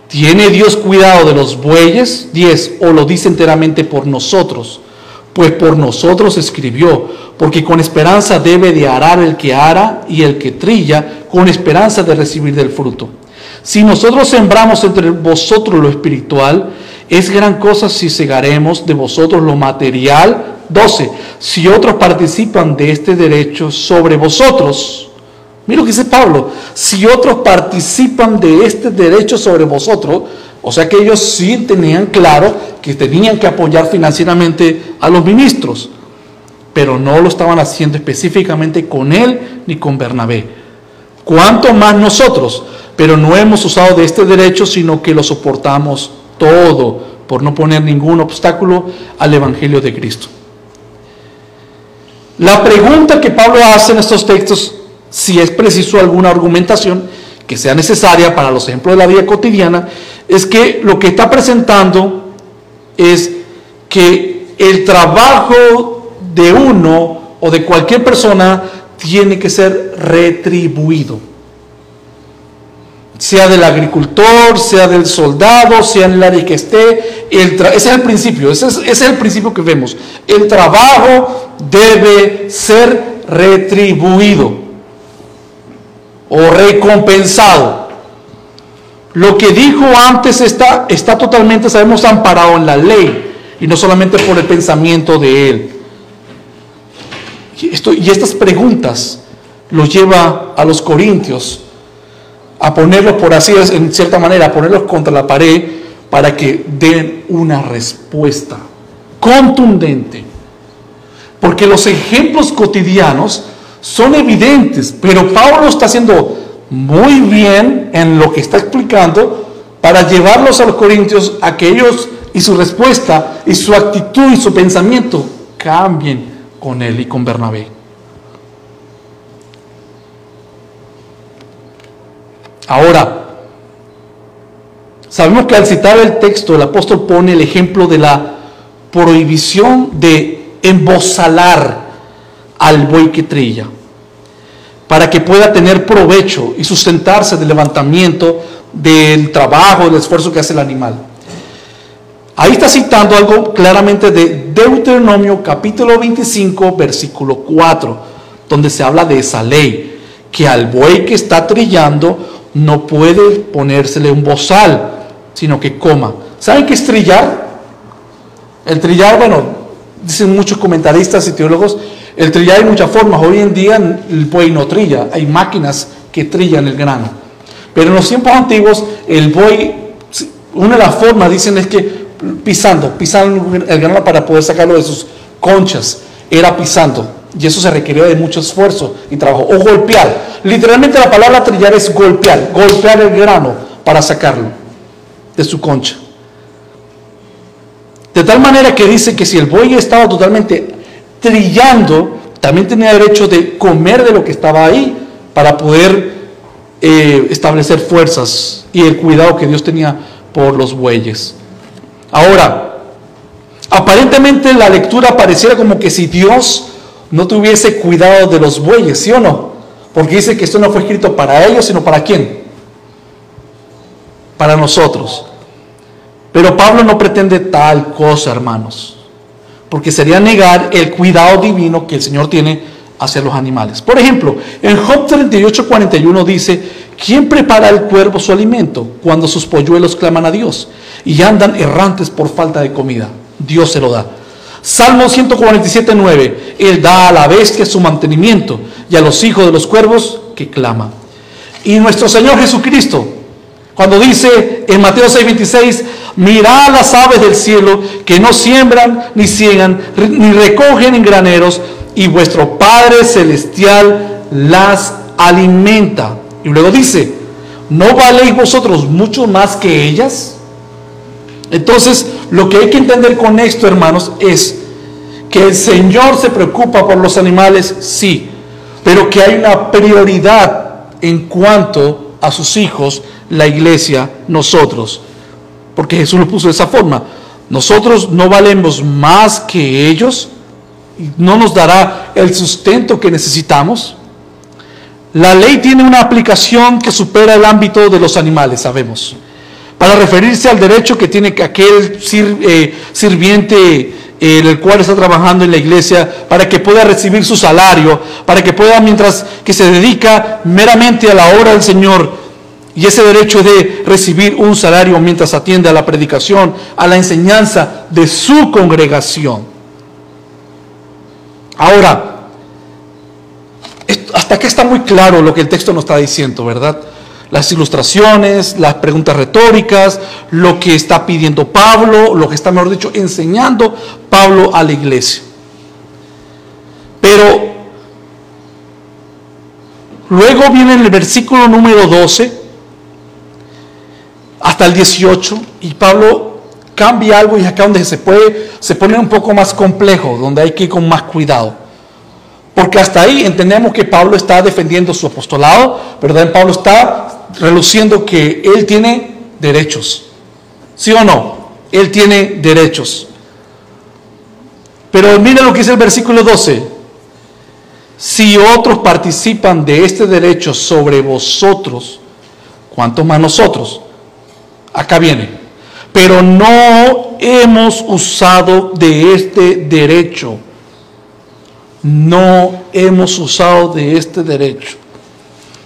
¿Tiene Dios cuidado de los bueyes? 10, o lo dice enteramente por nosotros, pues por nosotros escribió, porque con esperanza debe de arar el que ara, y el que trilla, con esperanza de recibir del fruto. Si nosotros sembramos entre vosotros lo espiritual, es gran cosa si segaremos de vosotros lo material. 12, si otros participan de este derecho sobre vosotros, mira lo que dice Pablo, si otros participan de este derecho sobre vosotros, o sea que ellos sí tenían claro que tenían que apoyar financieramente a los ministros, pero no lo estaban haciendo específicamente con él ni con Bernabé. ¿Cuánto más nosotros? Pero no hemos usado de este derecho, sino que lo soportamos todo, por no poner ningún obstáculo al Evangelio de Cristo. La pregunta que Pablo hace en estos textos, si es preciso alguna argumentación que sea necesaria para los ejemplos de la vida cotidiana, es que lo que está presentando es que el trabajo de uno o de cualquier persona tiene que ser retribuido, sea del agricultor, sea del soldado, sea en el área que esté. Ese es el principio, ese es el principio que vemos. El trabajo debe ser retribuido o recompensado. Lo que dijo antes está totalmente, sabemos, amparado en la ley, y no solamente por el pensamiento de él. Y estas preguntas los lleva a los corintios a ponerlos, por así decirlo, en cierta manera, a ponerlos contra la pared para que den una respuesta contundente, porque los ejemplos cotidianos son evidentes, pero Pablo está haciendo muy bien en lo que está explicando para llevarlos a los corintios a que ellos y su respuesta y su actitud y su pensamiento cambien con él y con Bernabé. Ahora, sabemos que al citar el texto el apóstol pone el ejemplo de la prohibición de embozalar al buey que trilla, para que pueda tener provecho y sustentarse del levantamiento, del trabajo, del esfuerzo que hace el animal. Ahí está citando algo claramente de Deuteronomio capítulo 25 versículo 4, donde se habla de esa ley, que al buey que está trillando no puede ponérsele un bozal, sino que coma. ¿Saben qué es trillar? El trillar, bueno, dicen muchos comentaristas y teólogos, el trillar hay muchas formas. Hoy en día el buey no trilla, hay máquinas que trillan el grano. Pero en los tiempos antiguos, el buey, una de las formas, dicen, es que pisando el grano para poder sacarlo de sus conchas, era pisando. Y eso se requería de mucho esfuerzo y trabajo. O golpear. Literalmente la palabra trillar es golpear, golpear el grano para sacarlo de su concha. De tal manera que dice que si el buey estaba totalmente trillando, también tenía derecho de comer de lo que estaba ahí para poder establecer fuerzas y el cuidado que Dios tenía por los bueyes. Ahora, aparentemente la lectura pareciera como que si Dios no tuviese cuidado de los bueyes, ¿sí o no? Porque dice que esto no fue escrito para ellos, sino ¿para quién? Para nosotros. Pero Pablo no pretende tal cosa, hermanos, porque sería negar el cuidado divino que el Señor tiene hacia los animales. Por ejemplo, en Job 38:41 dice, ¿quién prepara al cuervo su alimento cuando sus polluelos claman a Dios y andan errantes por falta de comida? Dios se lo da. Salmo 147:9, Él da a la bestia su mantenimiento y a los hijos de los cuervos que claman. Y nuestro Señor Jesucristo, Cuando dice en Mateo 6:26, mirad las aves del cielo, que no siembran, ni ciegan, ni recogen en graneros, y vuestro Padre Celestial las alimenta. Y luego dice, ¿no valéis vosotros mucho más que ellas? Entonces, lo que hay que entender con esto, hermanos, es que el Señor se preocupa por los animales, sí, pero que hay una prioridad en cuanto a sus hijos, la iglesia, nosotros, porque Jesús lo puso de esa forma. Nosotros no valemos más que ellos, no nos dará el sustento que necesitamos. La ley tiene una aplicación que supera el ámbito de los animales, sabemos, para referirse al derecho que tiene aquel sirviente el cual está trabajando en la iglesia, para que pueda recibir su salario, para que pueda, mientras que se dedica meramente a la obra del Señor. Y ese derecho de recibir un salario mientras atiende a la predicación, a la enseñanza de su congregación. Ahora, hasta acá está muy claro lo que el texto nos está diciendo, ¿verdad? Las ilustraciones, las preguntas retóricas, lo que está pidiendo Pablo, lo que está, mejor dicho, enseñando Pablo a la iglesia. Pero luego viene el versículo número 12. Hasta el 18, y Pablo cambia algo, y acá donde se pone un poco más complejo, donde hay que ir con más cuidado, porque hasta ahí entendemos que Pablo está defendiendo su apostolado, ¿verdad? Pablo está reluciendo que él tiene derechos, ¿sí o no? Él tiene derechos. Pero mira lo que dice el versículo 12: si otros participan de este derecho sobre vosotros, ¿cuánto más nosotros? Acá viene, pero no hemos usado de este derecho. No hemos usado de este derecho,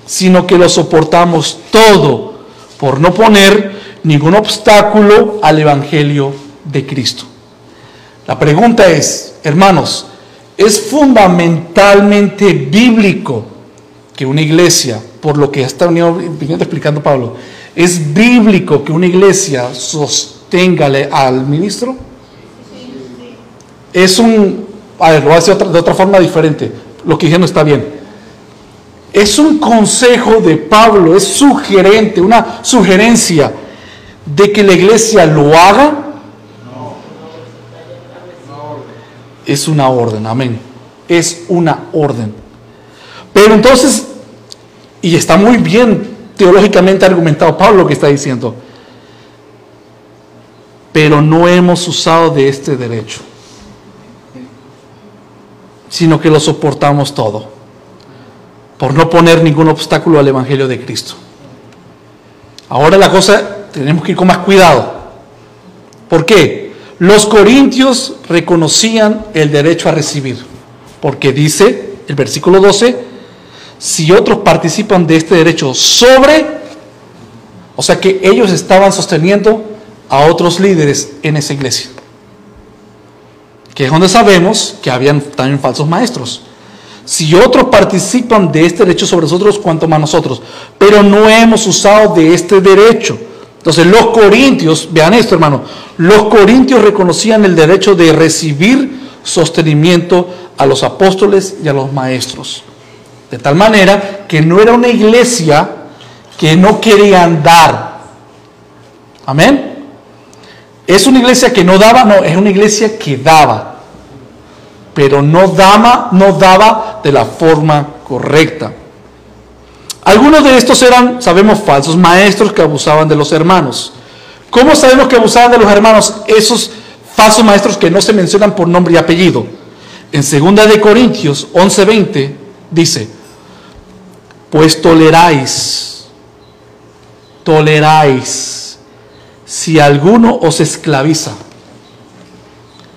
sino que lo soportamos todo por no poner ningún obstáculo al evangelio de Cristo. La pregunta es, hermanos, ¿es fundamentalmente bíblico que una iglesia, por lo que está viniendo explicando Pablo, ¿es bíblico que una iglesia sostenga al ministro? Sí. Es un... A ver, lo voy a decir de otra forma diferente. Lo que dije no está bien. Es un consejo de Pablo, es sugerente, una sugerencia de que la iglesia lo haga. No. Es una orden, amén. Es una orden. Pero entonces, y está muy bien teológicamente argumentado Pablo que está diciendo, pero no hemos usado de este derecho, sino que lo soportamos todo por no poner ningún obstáculo al evangelio de Cristo. Ahora la cosa, tenemos que ir con más cuidado. ¿Por qué? Los corintios reconocían el derecho a recibir, porque dice el versículo 12, si otros participan de este derecho sobre, o sea que ellos estaban sosteniendo a otros líderes en esa iglesia, que es donde sabemos que habían también falsos maestros. Si otros participan de este derecho sobre nosotros, cuanto más nosotros, pero no hemos usado de este derecho. Entonces los corintios, vean esto, hermano, los corintios reconocían el derecho de recibir sostenimiento a los apóstoles y a los maestros. De tal manera que no era una iglesia que no quería dar. Amén. Es una iglesia que no daba, no, es una iglesia que daba. Pero no daba de la forma correcta. Algunos de estos eran, sabemos, falsos maestros que abusaban de los hermanos. ¿Cómo sabemos que abusaban de los hermanos? Esos falsos maestros que no se mencionan por nombre y apellido. En Segunda de Corintios 11:20 dice: pues toleráis, si alguno os esclaviza.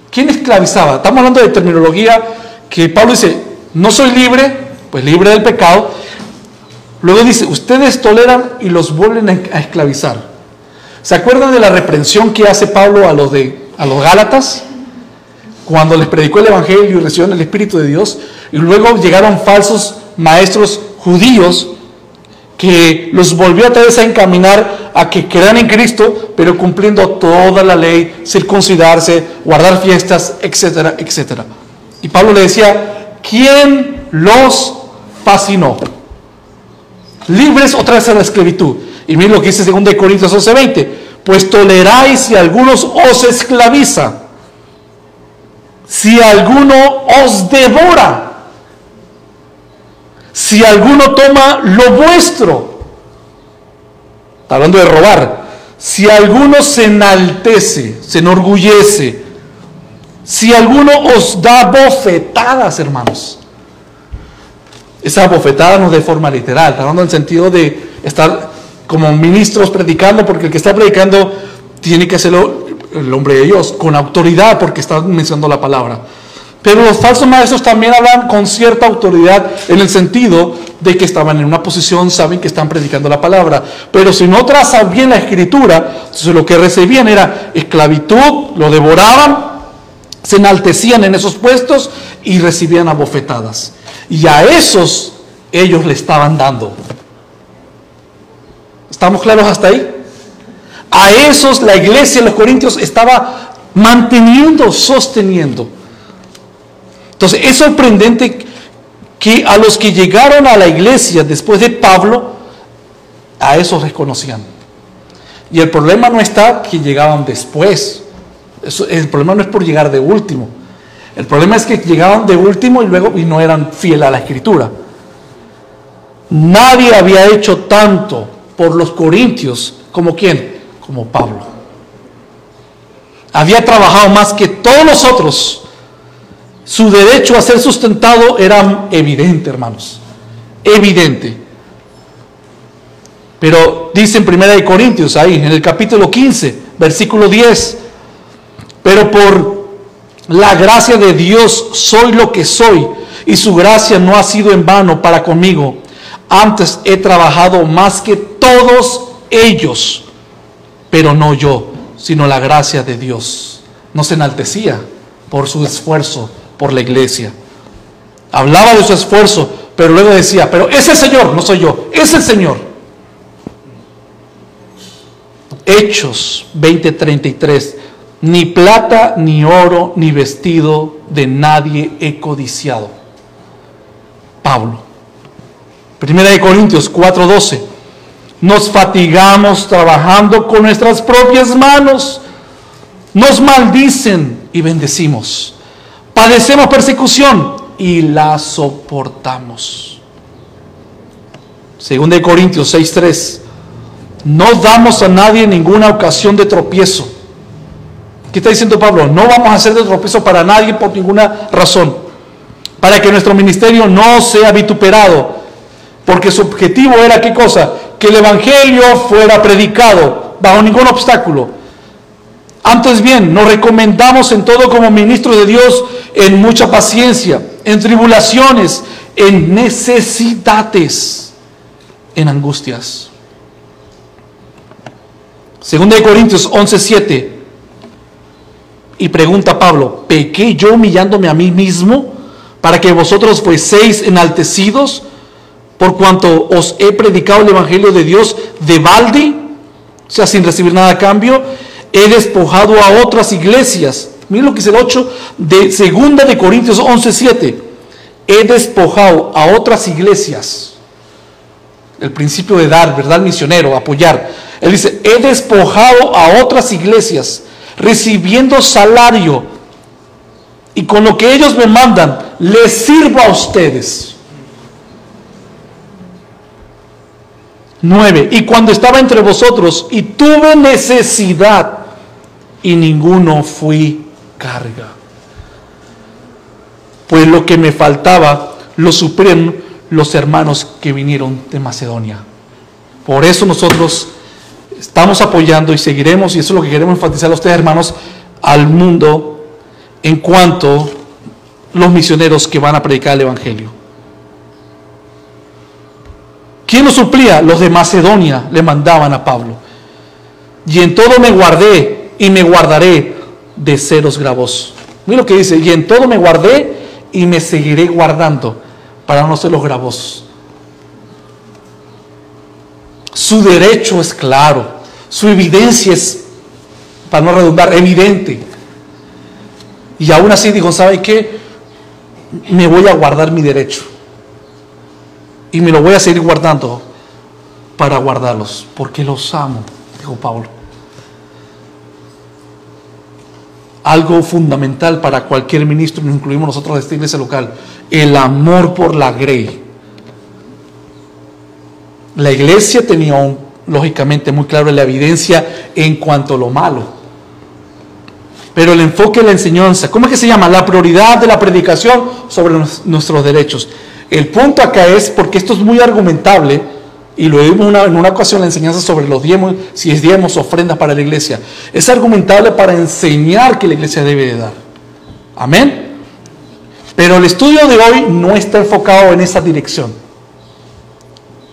¿Quién esclavizaba? Estamos hablando de terminología que Pablo dice, no soy libre, pues libre del pecado. Luego dice, ustedes toleran y los vuelven a esclavizar. ¿Se acuerdan de la reprensión que hace Pablo a los Gálatas? Cuando les predicó el evangelio y recibieron el Espíritu de Dios, y luego llegaron falsos maestros judíos que los volvió otra vez a encaminar a que crean en Cristo, pero cumpliendo toda la ley, circuncidarse, guardar fiestas, etcétera, etcétera. Y Pablo le decía, ¿quién los fascinó? Libres otra vez de la esclavitud. Y miren lo que dice 2 Corintios 11:20. Pues toleráis si algunos os esclaviza, si alguno os devora, si alguno toma lo vuestro, está hablando de robar, si alguno se enaltece, se enorgullece, si alguno os da bofetadas, hermanos. Esa bofetada no de forma literal, está hablando en el sentido de estar como ministros predicando, porque el que está predicando tiene que hacerlo el hombre de Dios, con autoridad, porque está mencionando la palabra. Pero los falsos maestros también hablan con cierta autoridad, en el sentido de que estaban en una posición, saben que están predicando la palabra, pero si no trazan bien la escritura, entonces lo que recibían era esclavitud, lo devoraban, se enaltecían en esos puestos y recibían abofetadas. Y a esos ellos le estaban dando. ¿Estamos claros hasta ahí? A esos la iglesia de los Corintios estaba manteniendo, sosteniendo. Entonces es sorprendente que a los que llegaron a la iglesia después de Pablo, a esos reconocían. Y el problema no está que llegaban después. El problema no es por llegar de último. El problema es que llegaban de último y luego y no eran fieles a la escritura. Nadie había hecho tanto por los corintios como quién, como Pablo. Había trabajado más que todos los otros. Su derecho a ser sustentado era evidente, hermanos, evidente. Pero dice en Primera de Corintios, ahí en el capítulo 15, versículo 10, pero por la gracia de Dios soy lo que soy, y su gracia no ha sido en vano para conmigo. Antes he trabajado más que todos ellos, pero no yo, sino la gracia de Dios. No se enaltecía por su esfuerzo por la iglesia. Hablaba de su esfuerzo, pero luego decía, pero es el Señor, no soy yo, es el Señor. Hechos 20:33, ni plata, ni oro, ni vestido de nadie he codiciado. Pablo. Primera de Corintios 4:12, nos fatigamos trabajando con nuestras propias manos, nos maldicen y bendecimos. Padecemos persecución y la soportamos. Segunda de Corintios 6:3, no damos a nadie ninguna ocasión de tropiezo. ¿Qué está diciendo Pablo? No vamos a hacer de tropiezo para nadie por ninguna razón, para que nuestro ministerio no sea vituperado, porque su objetivo era ¿qué cosa? Que el evangelio fuera predicado bajo ningún obstáculo. Antes bien, nos recomendamos en todo como ministros de Dios, en mucha paciencia, en tribulaciones, en necesidades, en angustias. Segunda de Corintios 11:7, y pregunta Pablo, ¿pequé yo humillándome a mí mismo para que vosotros fueseis enaltecidos? Por cuanto os he predicado el evangelio de Dios de balde, o sea, sin recibir nada a cambio, he despojado a otras iglesias. Miren lo que dice el 8 de Segunda de Corintios 11:7. He despojado a otras iglesias. El principio de dar, ¿verdad? Misionero, apoyar. Él dice, he despojado a otras iglesias, recibiendo salario, y con lo que ellos me mandan, les sirvo a ustedes. 9. Y cuando estaba entre vosotros y tuve necesidad, y ninguno fui carga, pues lo que me faltaba lo suplieron los hermanos que vinieron de Macedonia. Por eso nosotros estamos apoyando y seguiremos, y eso es lo que queremos enfatizar a ustedes, hermanos, al mundo, en cuanto a los misioneros que van a predicar el evangelio. ¿Quién lo suplía? Los de Macedonia le mandaban a Pablo. Y en todo me guardé y me guardaré de seros gravosos. Mira lo que dice, y en todo me guardé y me seguiré guardando para no ser los gravosos. Su derecho es claro, su evidencia es, para no redundar, evidente. Y aún así dijo, ¿sabe qué? Me voy a guardar mi derecho. Y me lo voy a seguir guardando para guardarlos, porque los amo, dijo Pablo. Algo fundamental para cualquier ministro, incluimos nosotros de esta iglesia local, el amor por la Grey. La iglesia tenía lógicamente muy claro la evidencia en cuanto a lo malo, pero el enfoque de la enseñanza, ¿cómo es que se llama? La prioridad de la predicación sobre nuestros derechos. El punto acá es, porque esto es muy argumentable, y lo vimos en una ocasión, la enseñanza sobre los diezmos, si es diezmos, ofrendas para la iglesia, es argumentable para enseñar que la iglesia debe de dar. Amén. Pero el estudio de hoy no está enfocado en esa dirección.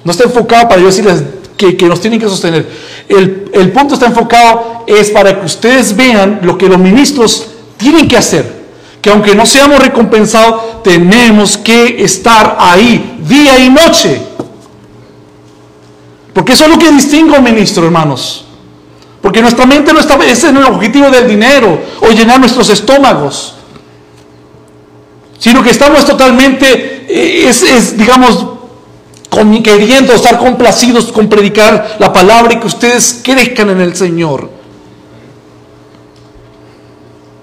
No está enfocado para yo decirles que nos tienen que sostener. El punto está enfocado es para que ustedes vean lo que los ministros tienen que hacer. Que aunque no seamos recompensados, tenemos que estar ahí día y noche. Porque eso es lo que distingue a un ministro, hermanos. Porque nuestra mente no está, ese no es el objetivo del dinero o llenar nuestros estómagos. Sino que estamos totalmente, digamos, queriendo estar complacidos con predicar la palabra y que ustedes crezcan en el Señor.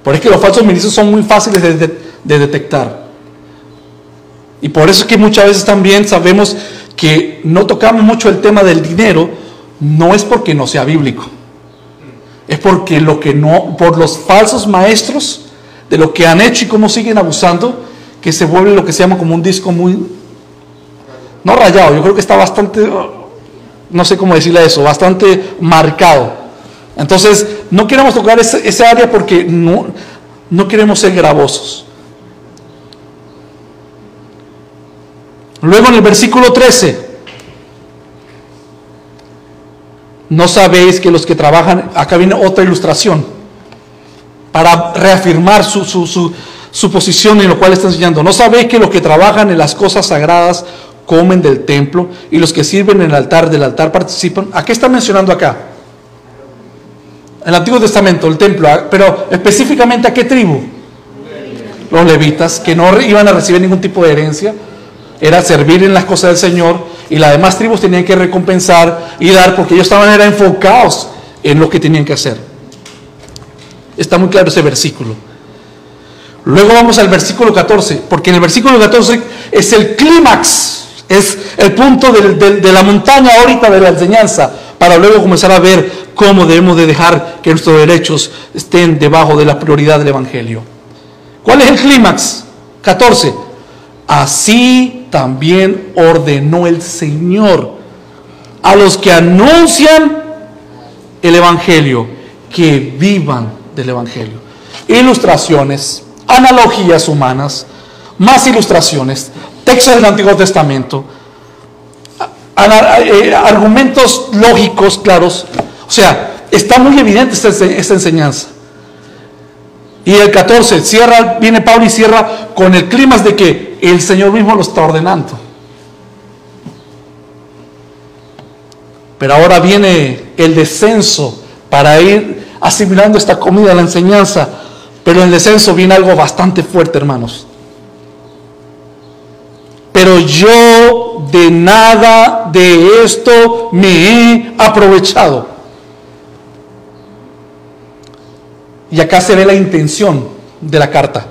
Por eso es que los falsos ministros son muy fáciles de detectar. Y por eso es que muchas veces también sabemos que no tocamos mucho el tema del dinero. No es porque no sea bíblico, es porque por los falsos maestros, de lo que han hecho y cómo siguen abusando, que se vuelve lo que se llama como un disco muy, no rayado, yo creo que está bastante, no sé cómo decirle eso, bastante marcado. Entonces, no queremos tocar esa área porque no queremos ser gravosos. Luego en el versículo 13, no sabéis que los que trabajan, acá viene otra ilustración, para reafirmar su posición en lo cual está enseñando. No sabéis que los que trabajan en las cosas sagradas comen del templo, y los que sirven en el altar del altar participan. ¿A qué está mencionando acá? El Antiguo Testamento, el templo, pero específicamente ¿a qué tribu? Los levitas, que no iban a recibir ningún tipo de herencia, era servir en las cosas del Señor, y las demás tribus tenían que recompensar y dar, porque ellos estaban enfocados en lo que tenían que hacer. Está muy claro ese versículo. Luego vamos al versículo 14, porque en el versículo 14 es el clímax, es el punto de la montaña ahorita de la enseñanza, para luego comenzar a ver cómo debemos de dejar que nuestros derechos estén debajo de la prioridad del evangelio. ¿Cuál es el clímax? 14. Así también ordenó el Señor a los que anuncian el evangelio, que vivan del evangelio. Ilustraciones, analogías humanas, más ilustraciones, textos del Antiguo Testamento, argumentos lógicos, claros. O sea, está muy evidente esta enseñanza. Y el 14, viene Pablo y cierra con el clímax de que el Señor mismo lo está ordenando. Pero ahora viene el descenso para ir asimilando esta comida, la enseñanza. Pero en el descenso viene algo bastante fuerte, hermanos. Pero yo de nada de esto me he aprovechado. Y acá se ve la intención de la carta.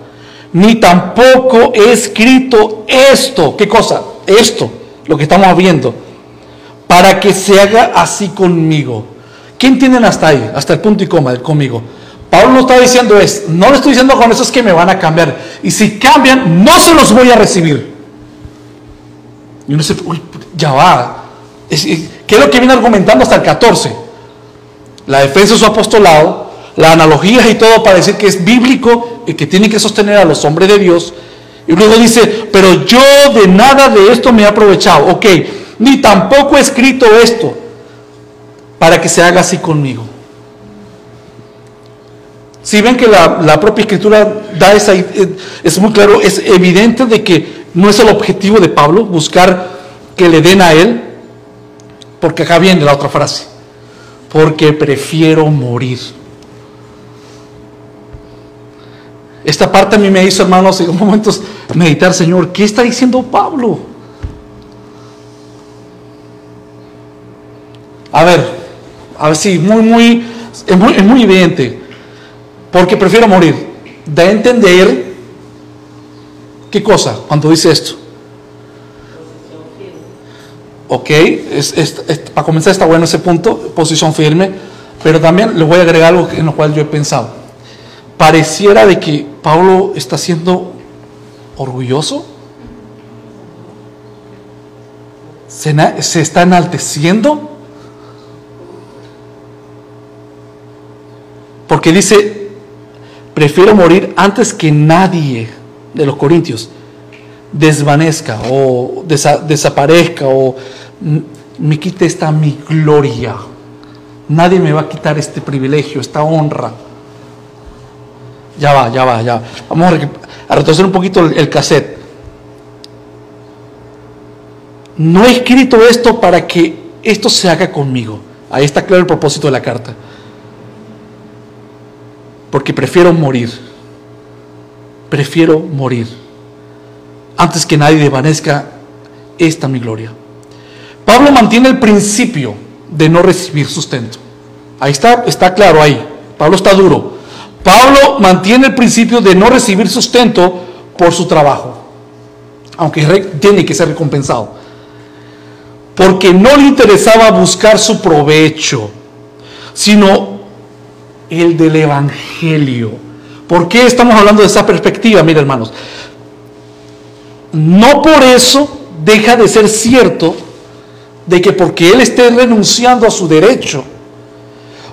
Ni tampoco he escrito esto. ¿Qué cosa? Esto, lo que estamos viendo, para que se haga así conmigo. ¿Qué entienden hasta ahí? Hasta el punto y coma del conmigo. Pablo está diciendo no le estoy diciendo con eso es que me van a cambiar. Y si cambian, no se los voy a recibir. Y uno dice, uy, ya va. ¿Qué es lo que viene argumentando hasta el 14? La defensa de su apostolado, las analogías y todo para decir que es bíblico y que tiene que sostener a los hombres de Dios. Y luego dice, pero yo de nada de esto me he aprovechado. Ok, ni tampoco he escrito esto para que se haga así conmigo. Si ven que la propia escritura da esa, es muy claro, es evidente de que no es el objetivo de Pablo buscar que le den a él, Porque acá viene la otra frase. Porque prefiero morir. Esta parte a mí me hizo, hermanos, en momentos meditar, Señor, ¿qué está diciendo Pablo? A ver, sí, es muy evidente. Porque prefiero morir. Da a entender, ¿qué cosa? Cuando dice esto. Ok, para comenzar está bueno ese punto, posición firme, pero también le voy a agregar algo en lo cual yo he pensado. Pareciera de que Pablo está siendo orgulloso, se está enalteciendo, porque dice, prefiero morir antes que nadie de los corintios desvanezca o desaparezca o me quite esta mi gloria. Nadie me va a quitar este privilegio, esta honra. Ya va. Vamos a retroceder un poquito el cassette. No he escrito esto para que esto se haga conmigo. Ahí está claro el propósito de la carta. Porque prefiero morir. Prefiero morir. Antes que nadie desvanezca esta mi gloria. Pablo mantiene el principio de no recibir sustento. Ahí está claro ahí. Pablo está duro. Pablo mantiene el principio de no recibir sustento por su trabajo, aunque tiene que ser recompensado, porque no le interesaba buscar su provecho, sino el del evangelio. ¿Por qué estamos hablando de esa perspectiva? Mira, hermanos, no por eso deja de ser cierto de que porque él esté renunciando a su derecho,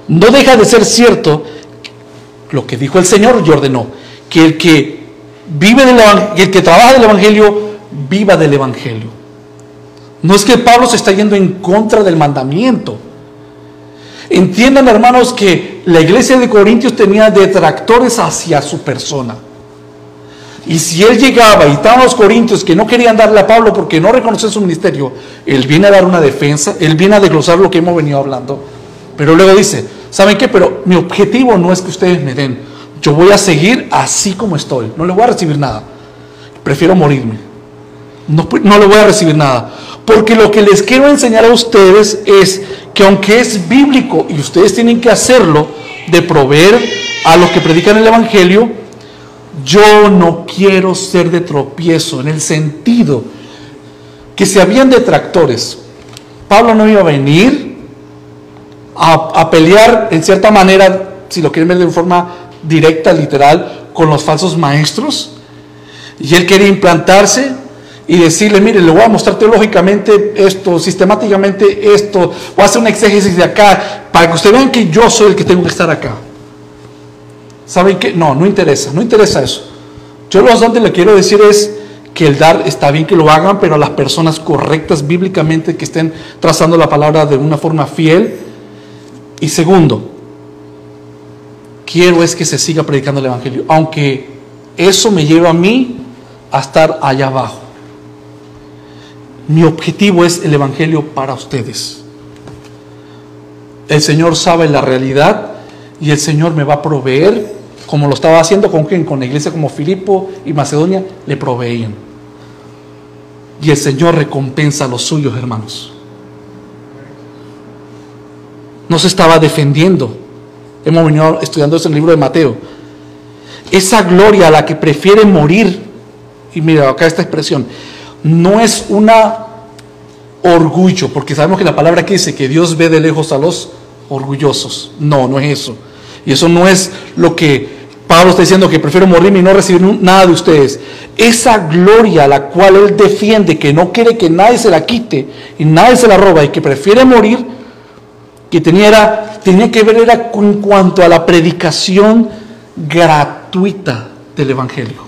no deja de ser cierto lo que dijo el Señor y ordenó, que el que vive el que trabaja del evangelio, viva del evangelio. No es que Pablo se está yendo en contra del mandamiento. Entiendan, hermanos, que la iglesia de Corintios tenía detractores hacia su persona. Y si él llegaba y estaban los corintios que no querían darle a Pablo porque no reconocían su ministerio, él viene a dar una defensa, él viene a desglosar lo que hemos venido hablando. Pero luego dice, ¿saben qué? Pero mi objetivo no es que ustedes me den. Yo voy a seguir así como estoy. No le voy a recibir nada. Prefiero morirme. No le voy a recibir nada. Porque lo que les quiero enseñar a ustedes es que aunque es bíblico y ustedes tienen que hacerlo, de proveer a los que predican el evangelio, yo no quiero ser de tropiezo, en el sentido que si habían detractores, Pablo no iba a venir a pelear, en cierta manera, si lo quieren ver de forma directa, literal, con los falsos maestros, y él quería implantarse y decirle, mire, le voy a mostrar teológicamente esto, sistemáticamente esto, voy a hacer una exégesis de acá, para que ustedes vean que yo soy el que tengo que estar acá. ¿Saben qué? No interesa eso. Yo lo que le quiero decir es que el dar está bien que lo hagan, pero las personas correctas bíblicamente que estén trazando la palabra de una forma fiel. Y segundo, quiero es que se siga predicando el evangelio, aunque eso me lleve a mí a estar allá abajo. Mi objetivo es el evangelio para ustedes. El Señor sabe la realidad y el Señor me va a proveer, como lo estaba haciendo con quien, con la iglesia como Filipo y Macedonia, le proveían. Y el Señor recompensa a los suyos, hermanos. No se estaba defendiendo. Hemos venido estudiando eso en el libro de Mateo. Esa gloria a la que prefiere morir, y mira acá esta expresión, no es una orgullo, porque sabemos que la palabra que dice que Dios ve de lejos a los orgullosos. No es eso. Y eso no es lo que Pablo está diciendo, que prefiero morirme y no recibir nada de ustedes. Esa gloria a la cual él defiende, que no quiere que nadie se la quite y nadie se la roba, y que prefiere morir, que tenía que ver era con cuanto a la predicación gratuita del evangelio.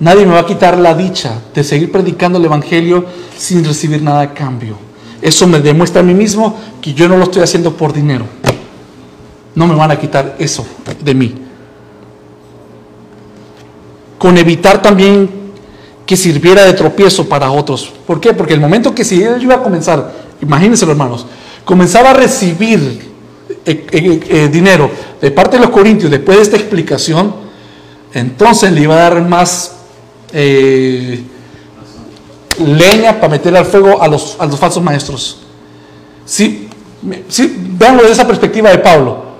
Nadie me va a quitar la dicha de seguir predicando el evangelio sin recibir nada a cambio. Eso me demuestra a mí mismo que yo no lo estoy haciendo por dinero. No me van a quitar eso de mí. Con evitar también que sirviera de tropiezo para otros. ¿Por qué? Porque el momento que si él iba a comenzar Imagínense, hermanos, comenzaba a recibir dinero de parte de los corintios. Después de esta explicación, entonces le iba a dar más leña para meter al fuego a los falsos maestros. Sí, véanlo desde esa perspectiva de Pablo.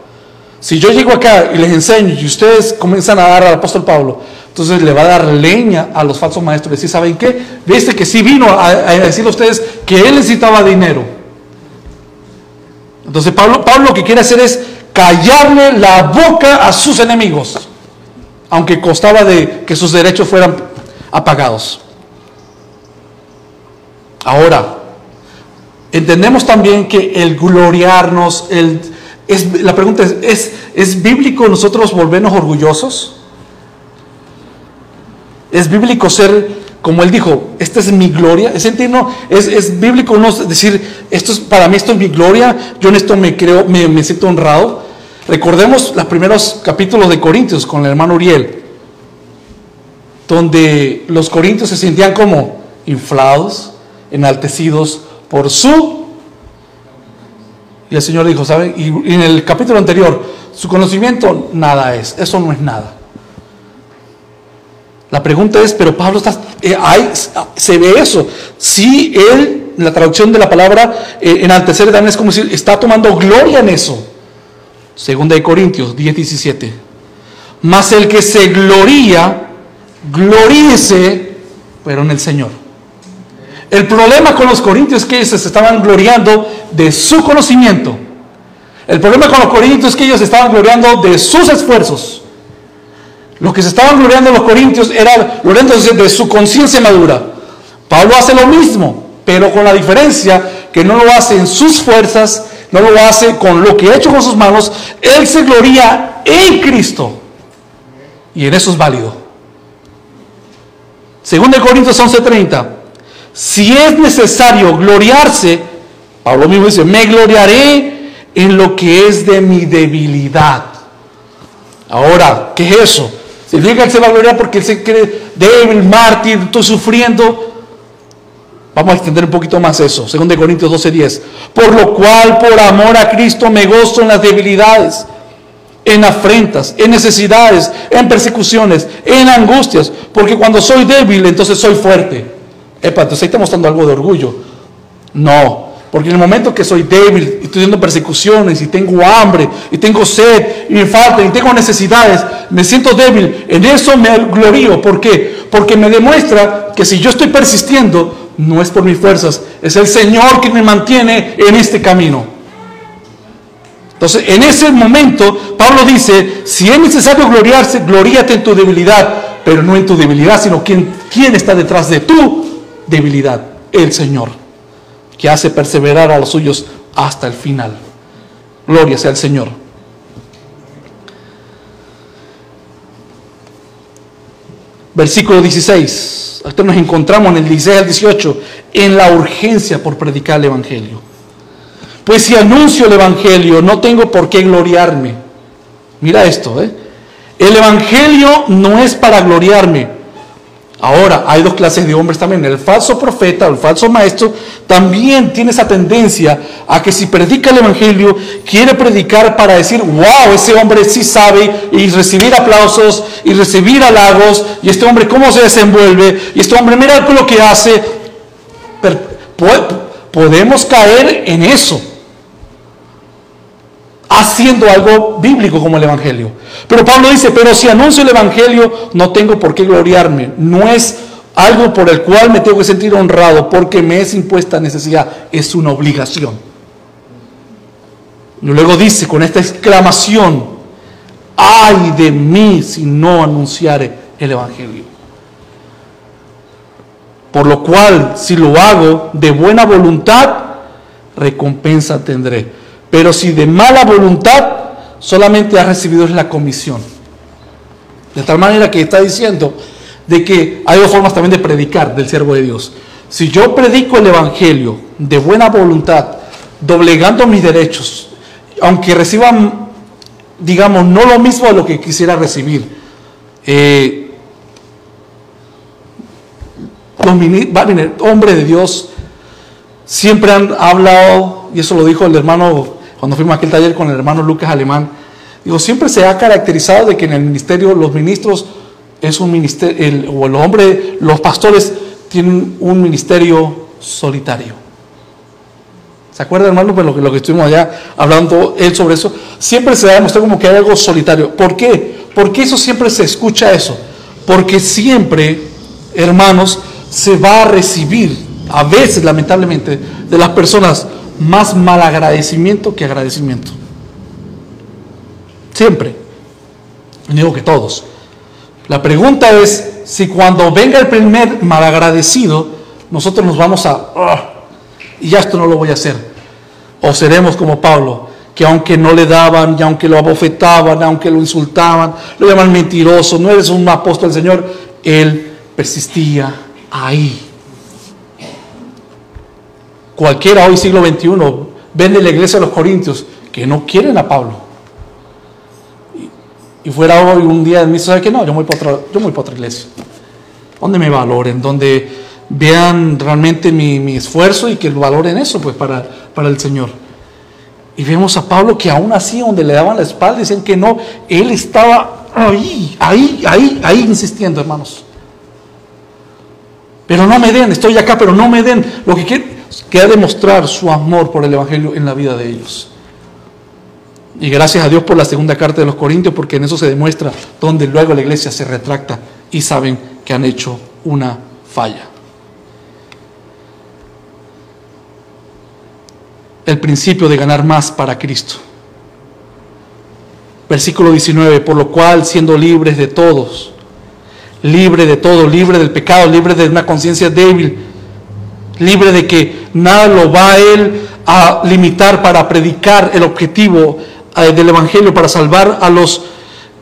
Si yo llego acá y les enseño y ustedes comienzan a dar al apóstol Pablo, entonces le va a dar leña a los falsos maestros. ¿Sí saben qué? Viste que sí vino a decirle a ustedes que él necesitaba dinero. Entonces Pablo lo que quiere hacer es callarle la boca a sus enemigos, aunque costaba de que sus derechos fueran apagados. Ahora, entendemos también que el gloriarnos, la pregunta ¿es bíblico nosotros volvernos orgullosos? ¿Es bíblico ser, como él dijo, esta es mi gloria? ¿Es bíblico no decir, para mí esto es mi gloria, yo en esto me siento honrado? Recordemos los primeros capítulos de Corintios con el hermano Uriel, donde los corintios se sentían como inflados, enaltecidos por su... Y el Señor dijo, ¿saben? Y en el capítulo anterior, su conocimiento nada es, eso no es nada. La pregunta es, pero Pablo se ve eso. Si él, la traducción de la palabra enaltecer también es como si está tomando gloria en eso. Segunda de Corintios 10:17. Mas el que se gloría, gloríese, pero en el Señor. El problema con los corintios es que ellos se estaban gloriando de su conocimiento. El problema con los corintios es que ellos se estaban gloriando de sus esfuerzos. Lo que se estaban gloriando los corintios era gloriando de su conciencia madura. Pablo hace lo mismo, pero con la diferencia que no lo hace en sus fuerzas, no lo hace con lo que ha hecho con sus manos. Él se gloría en Cristo. Y en eso es válido. Segunda de Corintios 11:30. Si es necesario gloriarse, Pablo mismo dice, me gloriaré en lo que es de mi debilidad. Ahora, ¿qué es eso? Significa que se va a gloriar porque él se cree débil, mártir, estoy sufriendo. Vamos a extender un poquito más eso. 2 Corintios 12:10. Por lo cual, por amor a Cristo, me gozo en las debilidades, en afrentas, en necesidades, en persecuciones, en angustias. Porque cuando soy débil, entonces soy fuerte. Epa, entonces ahí está mostrando algo de orgullo. No. Porque en el momento que soy débil, y estoy teniendo persecuciones, y tengo hambre, y tengo sed, y me falta, y tengo necesidades, me siento débil, en eso me glorío. ¿Por qué? Porque me demuestra que si yo estoy persistiendo, no es por mis fuerzas, es el Señor que me mantiene en este camino. Entonces, en ese momento, Pablo dice, si es necesario gloriarse, gloríate en tu debilidad, pero no en tu debilidad, sino ¿quién está detrás de tu debilidad? El Señor, que hace perseverar a los suyos hasta el final. Gloria sea al Señor. Versículo 16. Aquí nos encontramos en el 16 al 18. En la urgencia por predicar el Evangelio. Pues si anuncio el Evangelio, no tengo por qué gloriarme. Mira esto, ¿eh? El Evangelio no es para gloriarme. Ahora, hay dos clases de hombres también. El falso profeta, el falso maestro, también tiene esa tendencia a que si predica el Evangelio, quiere predicar para decir, wow, ese hombre sí sabe, y recibir aplausos, y recibir halagos, y este hombre cómo se desenvuelve, y este hombre mira lo que hace. Pero podemos caer en eso, haciendo algo bíblico como el Evangelio. Pero Pablo dice, pero si anuncio el Evangelio, no tengo por qué gloriarme. No es algo por el cual me tengo que sentir honrado, porque me es impuesta necesidad, es una obligación. Y luego dice con esta exclamación, ay de mí si no anunciare el Evangelio. Por lo cual, si lo hago de buena voluntad, recompensa tendré. Pero si de mala voluntad, solamente has recibido la comisión. De tal manera que está diciendo de que hay dos formas también de predicar del siervo de Dios. Si yo predico el Evangelio de buena voluntad, doblegando mis derechos, aunque reciban, digamos, no lo mismo de lo que quisiera recibir, va a venir hombre de Dios, siempre han hablado, y eso lo dijo el hermano, cuando fuimos a aquel taller con el hermano Lucas Alemán, digo, siempre se ha caracterizado de que en el ministerio los ministros es un ministerio, o el hombre, los pastores tienen un ministerio solitario. ¿Se acuerdan, hermano, de lo que estuvimos allá hablando él sobre eso? Siempre se ha demostrado como que hay algo solitario. ¿Por qué? Porque eso siempre se escucha eso. Porque siempre, hermanos, se va a recibir, a veces, lamentablemente, de las personas más malagradecimiento que agradecimiento. Siempre. Digo que todos. La pregunta es si cuando venga el primer malagradecido, nosotros nos vamos a... y ya esto no lo voy a hacer. O seremos como Pablo, que aunque no le daban, y aunque lo abofetaban, aunque lo insultaban, lo llaman mentiroso, no eres un apóstol del Señor, él persistía ahí. Cualquiera hoy, siglo XXI, ven de la iglesia de los Corintios, que no quieren a Pablo. Y fuera hoy un día de mí, ¿sabe qué? No, yo voy para otra iglesia. ¿Dónde me valoren? ¿Dónde vean realmente mi esfuerzo y que lo valoren eso, pues, para el Señor? Y vemos a Pablo que aún así, donde le daban la espalda, decían que no, él estaba ahí insistiendo, hermanos. Pero no me den, estoy acá, pero no me den. Lo que queda demostrar su amor por el Evangelio en la vida de ellos. Y gracias a Dios por la segunda carta de los Corintios, porque en eso se demuestra donde luego la iglesia se retracta y saben que han hecho una falla. El principio de ganar más para Cristo. Versículo 19, por lo cual, siendo libres de todos, libre de todo, libre del pecado, libre de una conciencia débil, libre de que nada lo va a él a limitar para predicar el objetivo del Evangelio, para salvar a los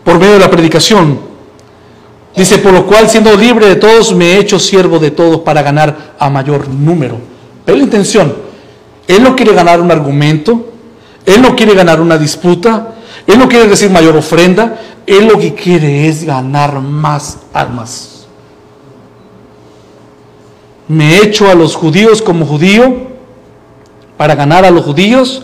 por medio de la predicación. Dice, por lo cual, siendo libre de todos, me he hecho siervo de todos para ganar a mayor número. Pero la intención... Él no quiere ganar un argumento, él no quiere ganar una disputa, él no quiere decir mayor ofrenda, él lo que quiere es ganar más almas. Me he hecho a los judíos como judío, para ganar a los judíos,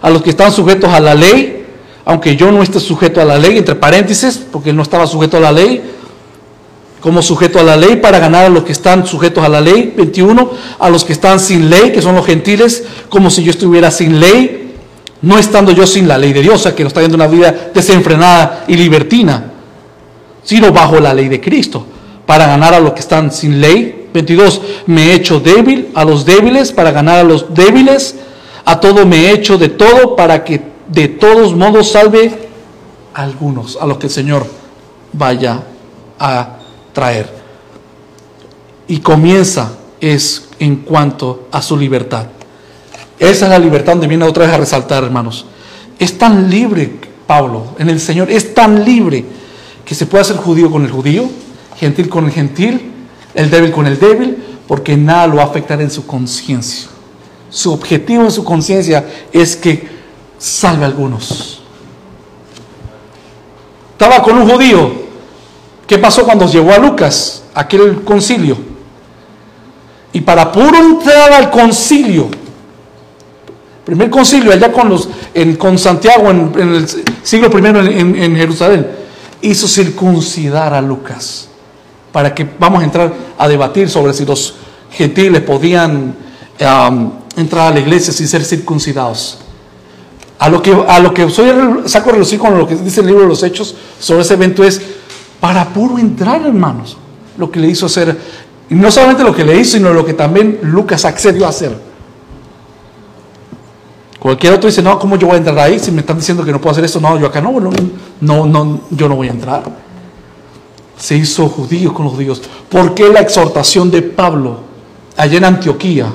a los que están sujetos a la ley, aunque yo no esté sujeto a la ley, entre paréntesis, porque él no estaba sujeto a la ley, como sujeto a la ley, para ganar a los que están sujetos a la ley, 21, a los que están sin ley, que son los gentiles, como si yo estuviera sin ley, no estando yo sin la ley de Dios, o sea, que no está viendo una vida desenfrenada y libertina, sino bajo la ley de Cristo, para ganar a los que están sin ley, 22, me he hecho débil a los débiles, para ganar a los débiles, a todo me he hecho de todo, para que de todos modos salve a algunos, a los que el Señor vaya a traer. Y comienza es en cuanto a su libertad. Esa es la libertad donde viene otra vez a resaltar, hermanos. Es tan libre Pablo en el Señor, es tan libre que se puede hacer judío con el judío, gentil con el gentil, el débil con el débil, porque nada lo va a afectar en su conciencia. Su objetivo en su conciencia es que salve a algunos. Estaba con un judío. ¿Qué pasó cuando llegó a Lucas, aquel concilio? Y para puro entrar al concilio, primer concilio allá con Santiago en el siglo primero en Jerusalén, hizo circuncidar a Lucas, para que vamos a entrar a debatir sobre si los gentiles podían entrar a la iglesia sin ser circuncidados. A lo que saco a relucir con lo que dice el libro de los Hechos sobre ese evento es para puro entrar, hermanos, lo que le hizo hacer, y no solamente lo que le hizo, sino lo que también Lucas accedió a hacer. Cualquier otro dice, no, ¿cómo yo voy a entrar ahí? Si me están diciendo que no puedo hacer eso, no, yo acá no, yo no voy a entrar. Se hizo judío con los judíos. ¿Por qué la exhortación de Pablo allá en Antioquía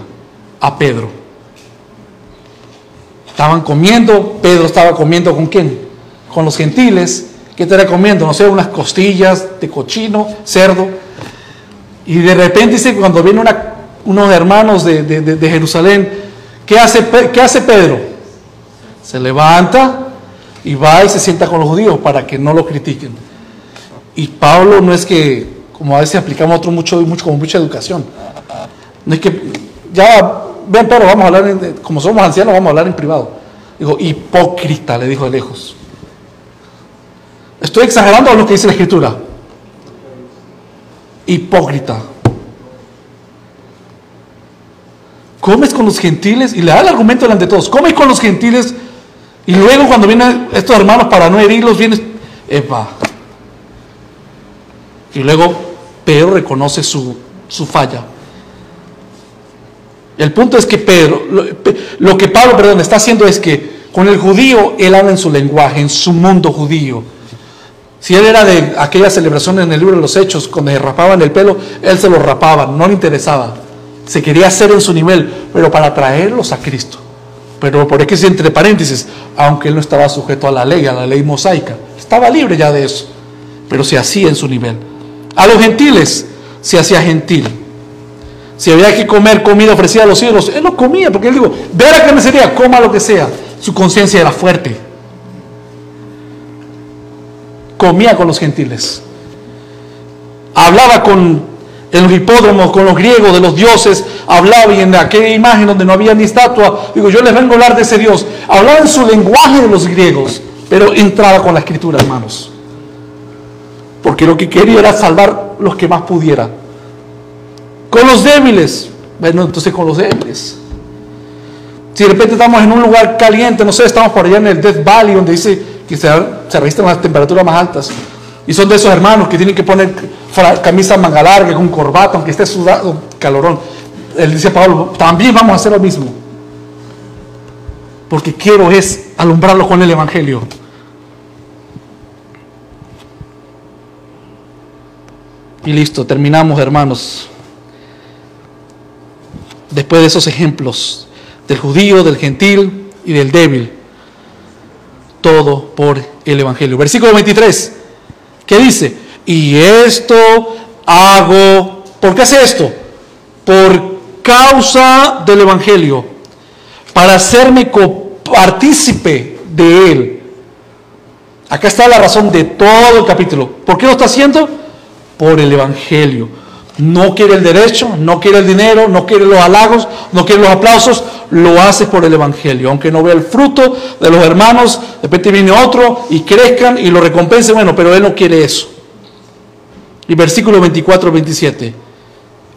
a Pedro? Estaban comiendo, Pedro estaba comiendo ¿con quién? Con los gentiles. ¿Qué te recomiendo? No sé, unas costillas de cochino, cerdo. Y de repente dice, cuando vienen unos hermanos de Jerusalén, ¿qué hace Pedro? Se levanta y va y se sienta con los judíos para que no lo critiquen. Y Pablo no es que, como a veces aplicamos a otro mucho, mucho, con mucha educación, no es que ya ven Pedro, vamos a hablar, como somos ancianos, vamos a hablar en privado. Dijo, hipócrita, le dijo de lejos. Estoy exagerando a lo que dice la Escritura. Hipócrita. Comes con los gentiles, y le da el argumento delante de todos, comes con los gentiles, y luego cuando vienen estos hermanos para no herirlos, vienes, epa. Y luego Pedro reconoce su falla. El punto es que Pedro, lo que Pablo, perdón, está haciendo es que con el judío, él habla en su lenguaje, en su mundo judío. Si él era de aquellas celebraciones en el libro de los Hechos, cuando se rapaban el pelo, él se lo rapaba, no le interesaba. Se quería hacer en su nivel, pero para traerlos a Cristo. Pero por aquí, entre paréntesis, aunque él no estaba sujeto a la ley mosaica, estaba libre ya de eso, pero se hacía en su nivel. A los gentiles, se hacía gentil. Si había que comer comida ofrecida a los ídolos, él no comía, porque él dijo, ve a la carnicería, coma lo que sea. Su conciencia era fuerte. Comía con los gentiles. Hablaba en los hipódromos, con los griegos, de los dioses, hablaba, y en aquella imagen donde no había ni estatua, digo, yo les vengo a hablar de ese Dios. Hablaba en su lenguaje de los griegos, pero entraba con la Escritura, hermanos. Porque lo que quería era salvar los que más pudiera. Con los débiles, bueno, entonces con los débiles. Si de repente estamos en un lugar caliente, no sé, estamos por allá en el Death Valley, donde dice que se registran las temperaturas más altas, y son de esos hermanos que tienen que poner camisa manga larga con corbata, aunque esté sudado, calorón. Él dice a Pablo, también vamos a hacer lo mismo, porque quiero es alumbrarlo con el evangelio. Y listo, terminamos, hermanos. Después de esos ejemplos del judío, del gentil y del débil, todo por el evangelio. Versículo 23, ¿qué dice? Y esto hago. ¿Por qué hace esto? Por causa del evangelio, para hacerme copartícipe de él. Acá está la razón de todo el capítulo. ¿Por qué lo está haciendo? Por el evangelio. No quiere el derecho, no quiere el dinero, no quiere los halagos, no quiere los aplausos. Lo hace por el evangelio. Aunque no vea el fruto de los hermanos, de repente viene otro y crezcan y lo recompensen, bueno, pero él no quiere eso. Y versículo 24-27,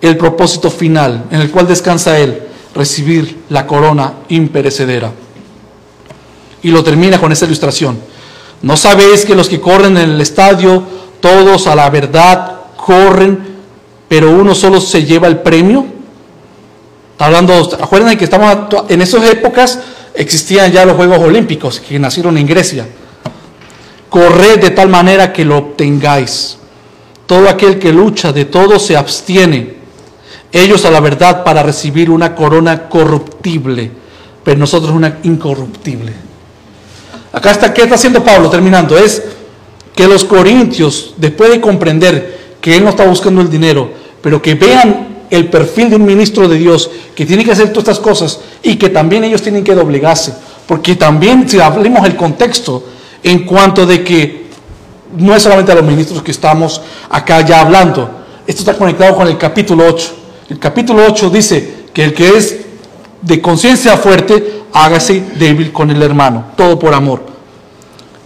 el propósito final en el cual descansa él, recibir la corona imperecedera. Y lo termina con esa ilustración. ¿No sabéis que los que corren en el estadio, todos a la verdad corren, pero uno solo se lleva el premio? Está hablando, acuérdense que estamos en esas épocas, existían ya los Juegos Olímpicos, que nacieron en Grecia. Corred de tal manera que lo obtengáis. Todo aquel que lucha, de todo se abstiene. Ellos a la verdad, para recibir una corona corruptible, pero nosotros una incorruptible. Acá está, ¿qué está haciendo Pablo? Terminando, es que los corintios, después de comprender que él no está buscando el dinero, pero que vean el perfil de un ministro de Dios, que tiene que hacer todas estas cosas, y que también ellos tienen que doblegarse, porque también, si hablemos el contexto, en cuanto de que no es solamente a los ministros que estamos acá ya hablando. Esto está conectado con el capítulo 8. El capítulo 8 dice que el que es de conciencia fuerte, hágase débil con el hermano, todo por amor.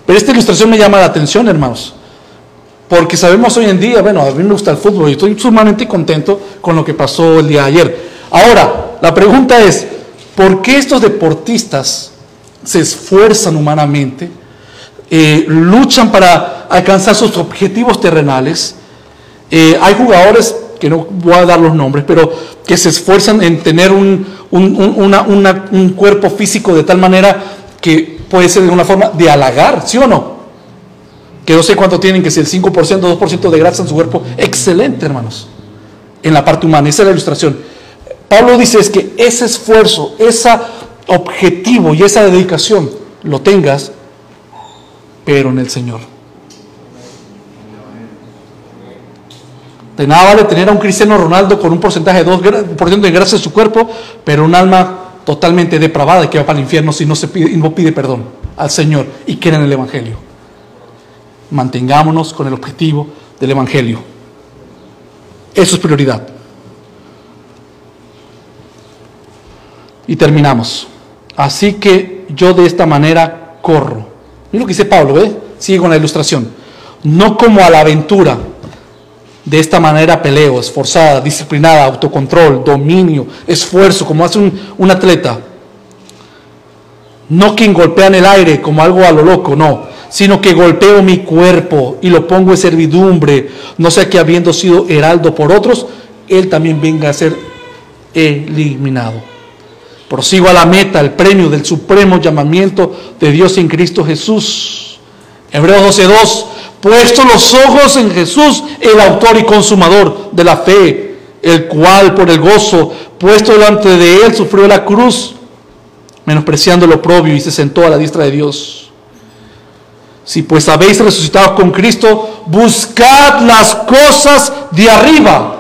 Pero esta ilustración me llama la atención, hermanos, porque sabemos hoy en día, bueno, a mí me gusta el fútbol y estoy sumamente contento con lo que pasó el día de ayer. Ahora, la pregunta es, ¿por qué estos deportistas se esfuerzan humanamente, luchan para alcanzar sus objetivos terrenales? Hay jugadores, que no voy a dar los nombres, pero que se esfuerzan en tener un cuerpo físico de tal manera que puede ser de una forma de halagar, ¿sí o no? Que no sé cuánto tienen, que si el 5%, 2% de grasa en su cuerpo. Excelente, hermanos, en la parte humana. Esa es la ilustración. Pablo dice es que ese esfuerzo, ese objetivo y esa dedicación lo tengas, pero en el Señor. De nada vale tener a un cristiano Ronaldo con un porcentaje de 2% de grasa en su cuerpo, pero un alma totalmente depravada que va para el infierno si no pide perdón al Señor y cree en el evangelio. Mantengámonos con el objetivo del evangelio. Eso es prioridad. Y terminamos. Así que yo de esta manera corro. Mira lo que dice Pablo, sigue con la ilustración. No como a la aventura, de esta manera peleo, esforzada, disciplinada, autocontrol, dominio, esfuerzo, como hace un atleta. No quien golpea en el aire como algo a lo loco, no, sino que golpeo mi cuerpo y lo pongo en servidumbre, no sea que habiendo sido heraldo por otros, él también venga a ser eliminado. Prosigo a la meta, el premio del supremo llamamiento de Dios en Cristo Jesús. Hebreos 12:2. Puesto los ojos en Jesús, el autor y consumador de la fe, el cual por el gozo puesto delante de él sufrió la cruz, menospreciando lo oprobio, y se sentó a la diestra de Dios. Si pues habéis resucitado con Cristo, buscad las cosas de arriba,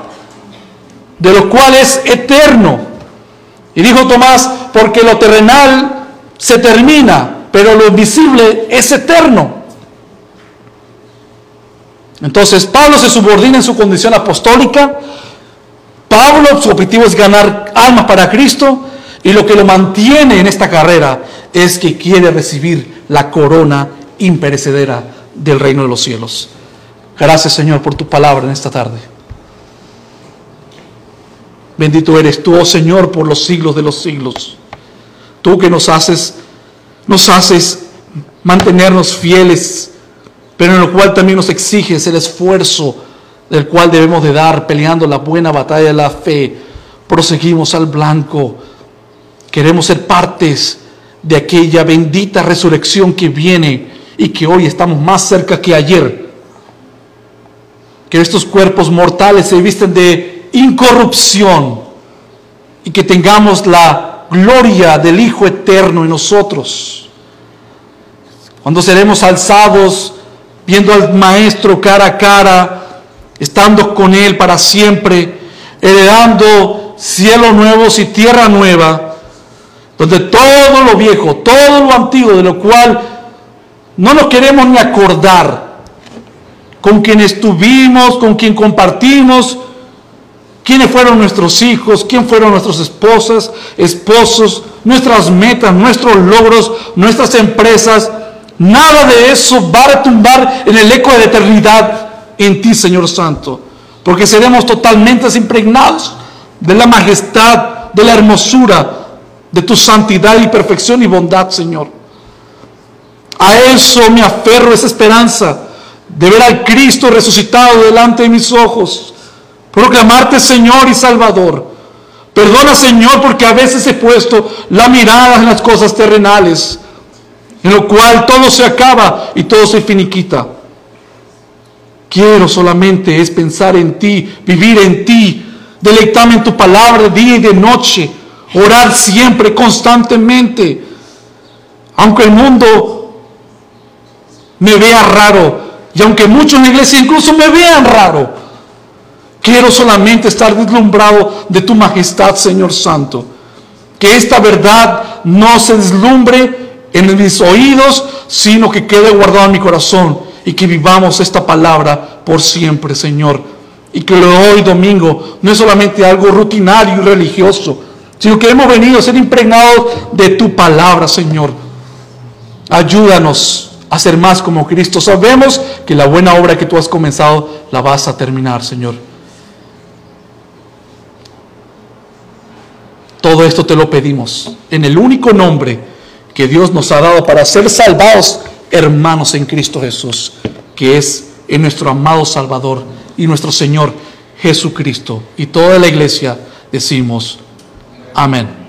de lo cual es eterno. Y dijo Tomás, porque lo terrenal se termina, pero lo invisible es eterno. Entonces Pablo se subordina en su condición apostólica. Pablo, su objetivo es ganar almas para Cristo, y lo que lo mantiene en esta carrera es que quiere recibir la corona imperecedera del reino de los cielos. Gracias, Señor, por tu palabra en esta tarde. Bendito eres tú, oh Señor, por los siglos de los siglos. Tú que nos haces mantenernos fieles, pero en lo cual también nos exiges el esfuerzo del cual debemos de dar, peleando la buena batalla de la fe. Proseguimos al blanco. Queremos ser partes de aquella bendita resurrección que viene y que hoy estamos más cerca que ayer. Que estos cuerpos mortales se visten de incorrupción y que tengamos la gloria del Hijo eterno en nosotros, cuando seremos alzados viendo al Maestro cara a cara, estando con Él para siempre, heredando cielos nuevos y tierra nueva, donde todo lo viejo, todo lo antiguo, de lo cual no nos queremos ni acordar, con quien estuvimos, con quien compartimos, quiénes fueron nuestros hijos, quién fueron nuestras esposas, esposos, nuestras metas, nuestros logros, nuestras empresas. Nada de eso va a retumbar en el eco de la eternidad en ti, Señor Santo, porque seremos totalmente impregnados de la majestad, de la hermosura, de tu santidad y perfección y bondad, Señor. A eso me aferro, esa esperanza de ver al Cristo resucitado delante de mis ojos. Proclamarte Señor y Salvador. Perdona, Señor, porque a veces he puesto la mirada en las cosas terrenales, en lo cual todo se acaba y todo se finiquita. Quiero solamente es pensar en ti, vivir en ti, deleitarme en tu palabra de día y de noche, orar siempre, constantemente. Aunque el mundo me vea raro, y aunque muchos en la iglesia incluso me vean raro, quiero solamente estar deslumbrado de tu majestad, Señor Santo. Que esta verdad no se deslumbre en mis oídos, sino que quede guardado en mi corazón. Y que vivamos esta palabra por siempre, Señor. Y que lo hoy domingo no es solamente algo rutinario y religioso, sino que hemos venido a ser impregnados de tu palabra, Señor. Ayúdanos a ser más como Cristo. Sabemos que la buena obra que tú has comenzado la vas a terminar, Señor. Todo esto te lo pedimos en el único nombre que Dios nos ha dado para ser salvados, hermanos en Cristo Jesús, que es en nuestro amado Salvador y nuestro Señor Jesucristo. Y toda la iglesia decimos amén.